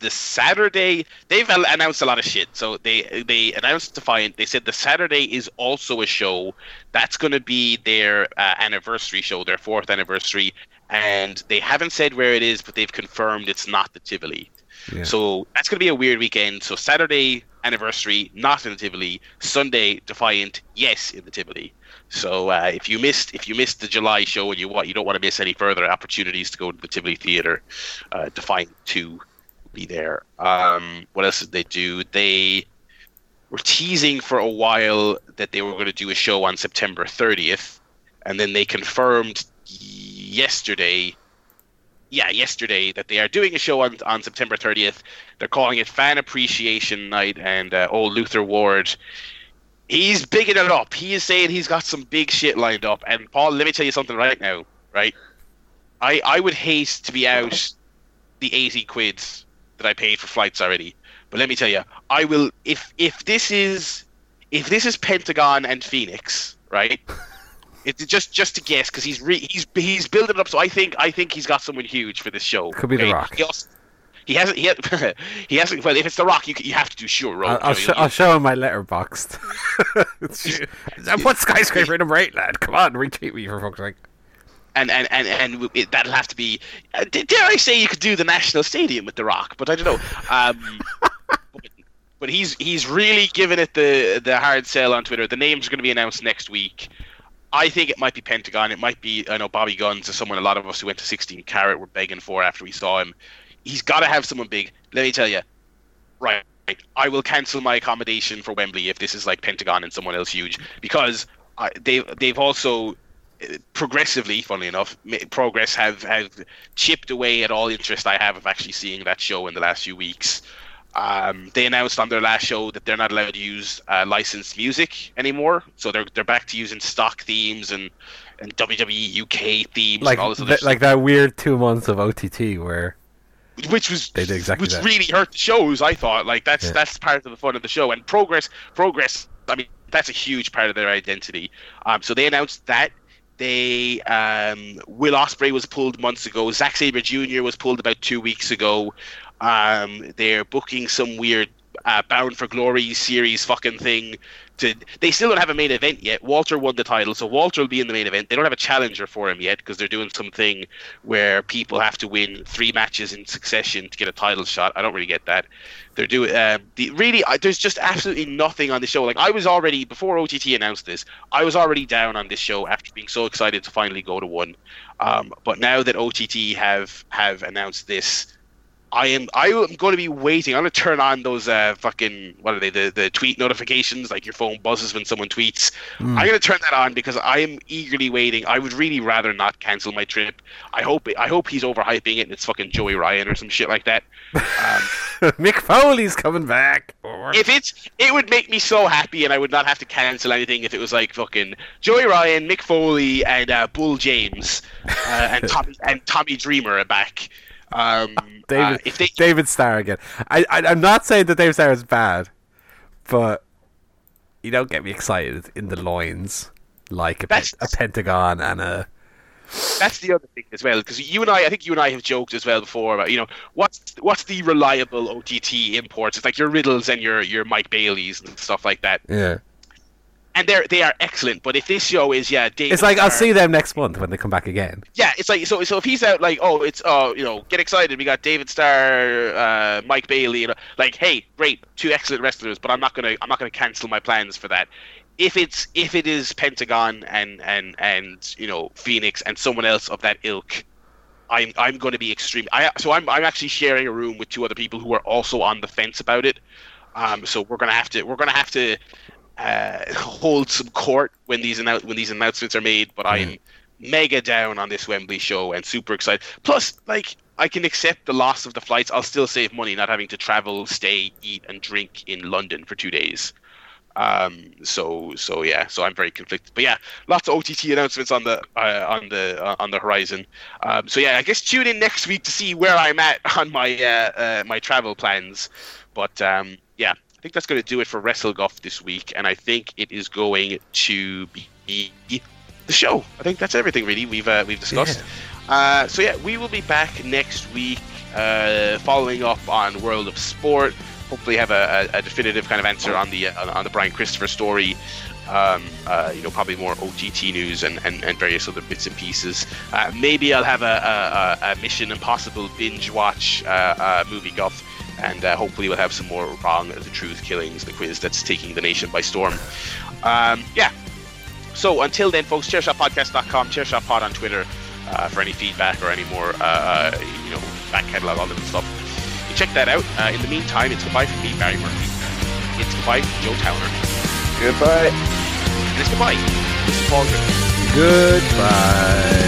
the Saturday they've announced a lot of shit. So they they announced Defiant. They said the Saturday is also a show. That's going to be their uh, anniversary show, their fourth anniversary, and they haven't said where it is, but they've confirmed it's not the Tivoli. Yeah. So that's going to be a weird weekend. So Saturday anniversary, not in the Tivoli. Sunday Defiant, yes, in the Tivoli. So uh, if you missed if you missed the July show and you want you don't want to miss any further opportunities to go to the Tivoli Theater, uh, Defiant two will be there. Um, what else did they do? They were teasing for a while that they were going to do a show on September thirtieth, and then they confirmed yesterday. Yeah, yesterday that they are doing a show on, on September thirtieth. They're calling it Fan Appreciation Night, and uh, old Luther Ward, he's bigging it up. He is saying he's got some big shit lined up. And Paul, let me tell you something right now, right? I I would hate to be out the eighty quids that I paid for flights already. But let me tell you, I will if if this is if this is Pentagon and Phoenix, right? It's just just to guess because he's re- he's he's building it up. So I think I think he's got someone huge for this show. Could be okay? The Rock. He, also, he hasn't he, ha- he hasn't. Well, if it's the Rock, you you have to do sure. Rogue, I'll, I'll, sh- I'll show him my letterboxed. I put Skyscraper in him, right, lad? Come on, retweet me for fuck's sake. And and and and it, that'll have to be. Uh, dare I say you could do the National Stadium with the Rock? But I don't know. Um, but, but he's he's really giving it the the hard sell on Twitter. The names are going to be announced next week. I think it might be Pentagon. It might be, I know, Bobby Guns is someone a lot of us who went to sixteen karat were begging for after we saw him. He's got to have someone big. Let me tell you, right, I will cancel my accommodation for Wembley if this is like Pentagon and someone else huge. Because I, they, they've also progressively, funnily enough, Progress have, have chipped away at all interest I have of actually seeing that show in the last few weeks. Um, they announced on their last show that they're not allowed to use uh, licensed music anymore, so they're they're back to using stock themes and, and W W E U K themes, like, and all this other th- stuff. Like that weird two months of O T T where, which was they did exactly which that. Really hurt the shows. I thought like that's yeah. that's part of the fun of the show. And Progress, Progress, I mean that's a huge part of their identity. Um, so they announced that. They um, Will Ospreay was pulled months ago. Zack Sabre Junior was pulled about two weeks ago. Um, they're booking some weird uh, Bound for Glory series fucking thing. To they still don't have a main event yet. Walter won the title, so Walter will be in the main event. They don't have a challenger for him yet because they're doing something where people have to win three matches in succession to get a title shot. I don't really get that. They're doing uh, the, really. Uh, there's just absolutely nothing on the show. Like I was already before O T T announced this, I was already down on this show after being so excited to finally go to one. Um, but now that O T T have have announced this. I am. I am going to be waiting. I'm going to turn on those uh, fucking what are they? The, the tweet notifications, like your phone buzzes when someone tweets. Mm. I'm going to turn that on because I am eagerly waiting. I would really rather not cancel my trip. I hope. I hope he's overhyping it and it's fucking Joey Ryan or some shit like that. Um, Mick Foley's coming back. Or... If it's, it would make me so happy, and I would not have to cancel anything if it was like fucking Joey Ryan, Mick Foley, and uh, Bull James, uh, and Tommy and Tommy Dreamer are back. Um, David, uh, if they... David Starr again. I, I, I'm not saying that David Starr is bad, but you don't get me excited in the loins like a, pe- a Pentagon and a. That's the other thing as well, because you and I, I think you and I have joked as well before about, you know, what's what's the reliable O T T imports? It's like your Riddles and your your Mike Baileys and stuff like that. Yeah. And they're they are excellent, but if this show is yeah, David it's like Starr, I'll see them next month when they come back again. Yeah, it's like so so if he's out like oh it's oh you know get excited we got David Starr, uh, Mike Bailey, and like hey great two excellent wrestlers, but I'm not gonna I'm not gonna cancel my plans for that. If it's if it is Pentagon and and and you know Phoenix and someone else of that ilk. I'm I'm going to be extreme. I so I'm I'm actually sharing a room with two other people who are also on the fence about it. Um, so we're gonna have to we're gonna have to. Uh, hold some court when these annou- when these announcements are made, but I am mm. mega down on this Wembley show and super excited. Plus, like I can accept the loss of the flights. I'll still save money not having to travel, stay, eat, and drink in London for two days. Um, so, so yeah, so I'm very conflicted. But yeah, lots of O T T announcements on the uh, on the uh, on the horizon. Um, so yeah, I guess tune in next week to see where I'm at on my uh, uh, my travel plans. But um, yeah, I think that's going to do it for WrestleGuff this week, and I think it is going to be the show. I think that's everything really we've uh, we've discussed. Yeah. Uh, so yeah, we will be back next week, uh, following up on World of Sport. Hopefully, have a, a, a definitive kind of answer on the on, on the Brian Christopher story. Um, uh, you know, probably more O T T news and, and, and various other bits and pieces. Uh, maybe I'll have a, a, a Mission Impossible binge watch uh, uh, movie guff, and uh, hopefully we'll have some more Wrong the Truth Killings, the quiz that's taking the nation by storm. Um, yeah. So until then, folks, chair shot podcast dot com, chair shot pod on Twitter. Uh, for any feedback or any more, uh, you know, back catalog, all that stuff. You check that out. Uh, in the meantime, it's goodbye from me, Barry Murphy. It's goodbye from Joe Towner. Goodbye. And it's goodbye. This is Paul Griffin. Goodbye.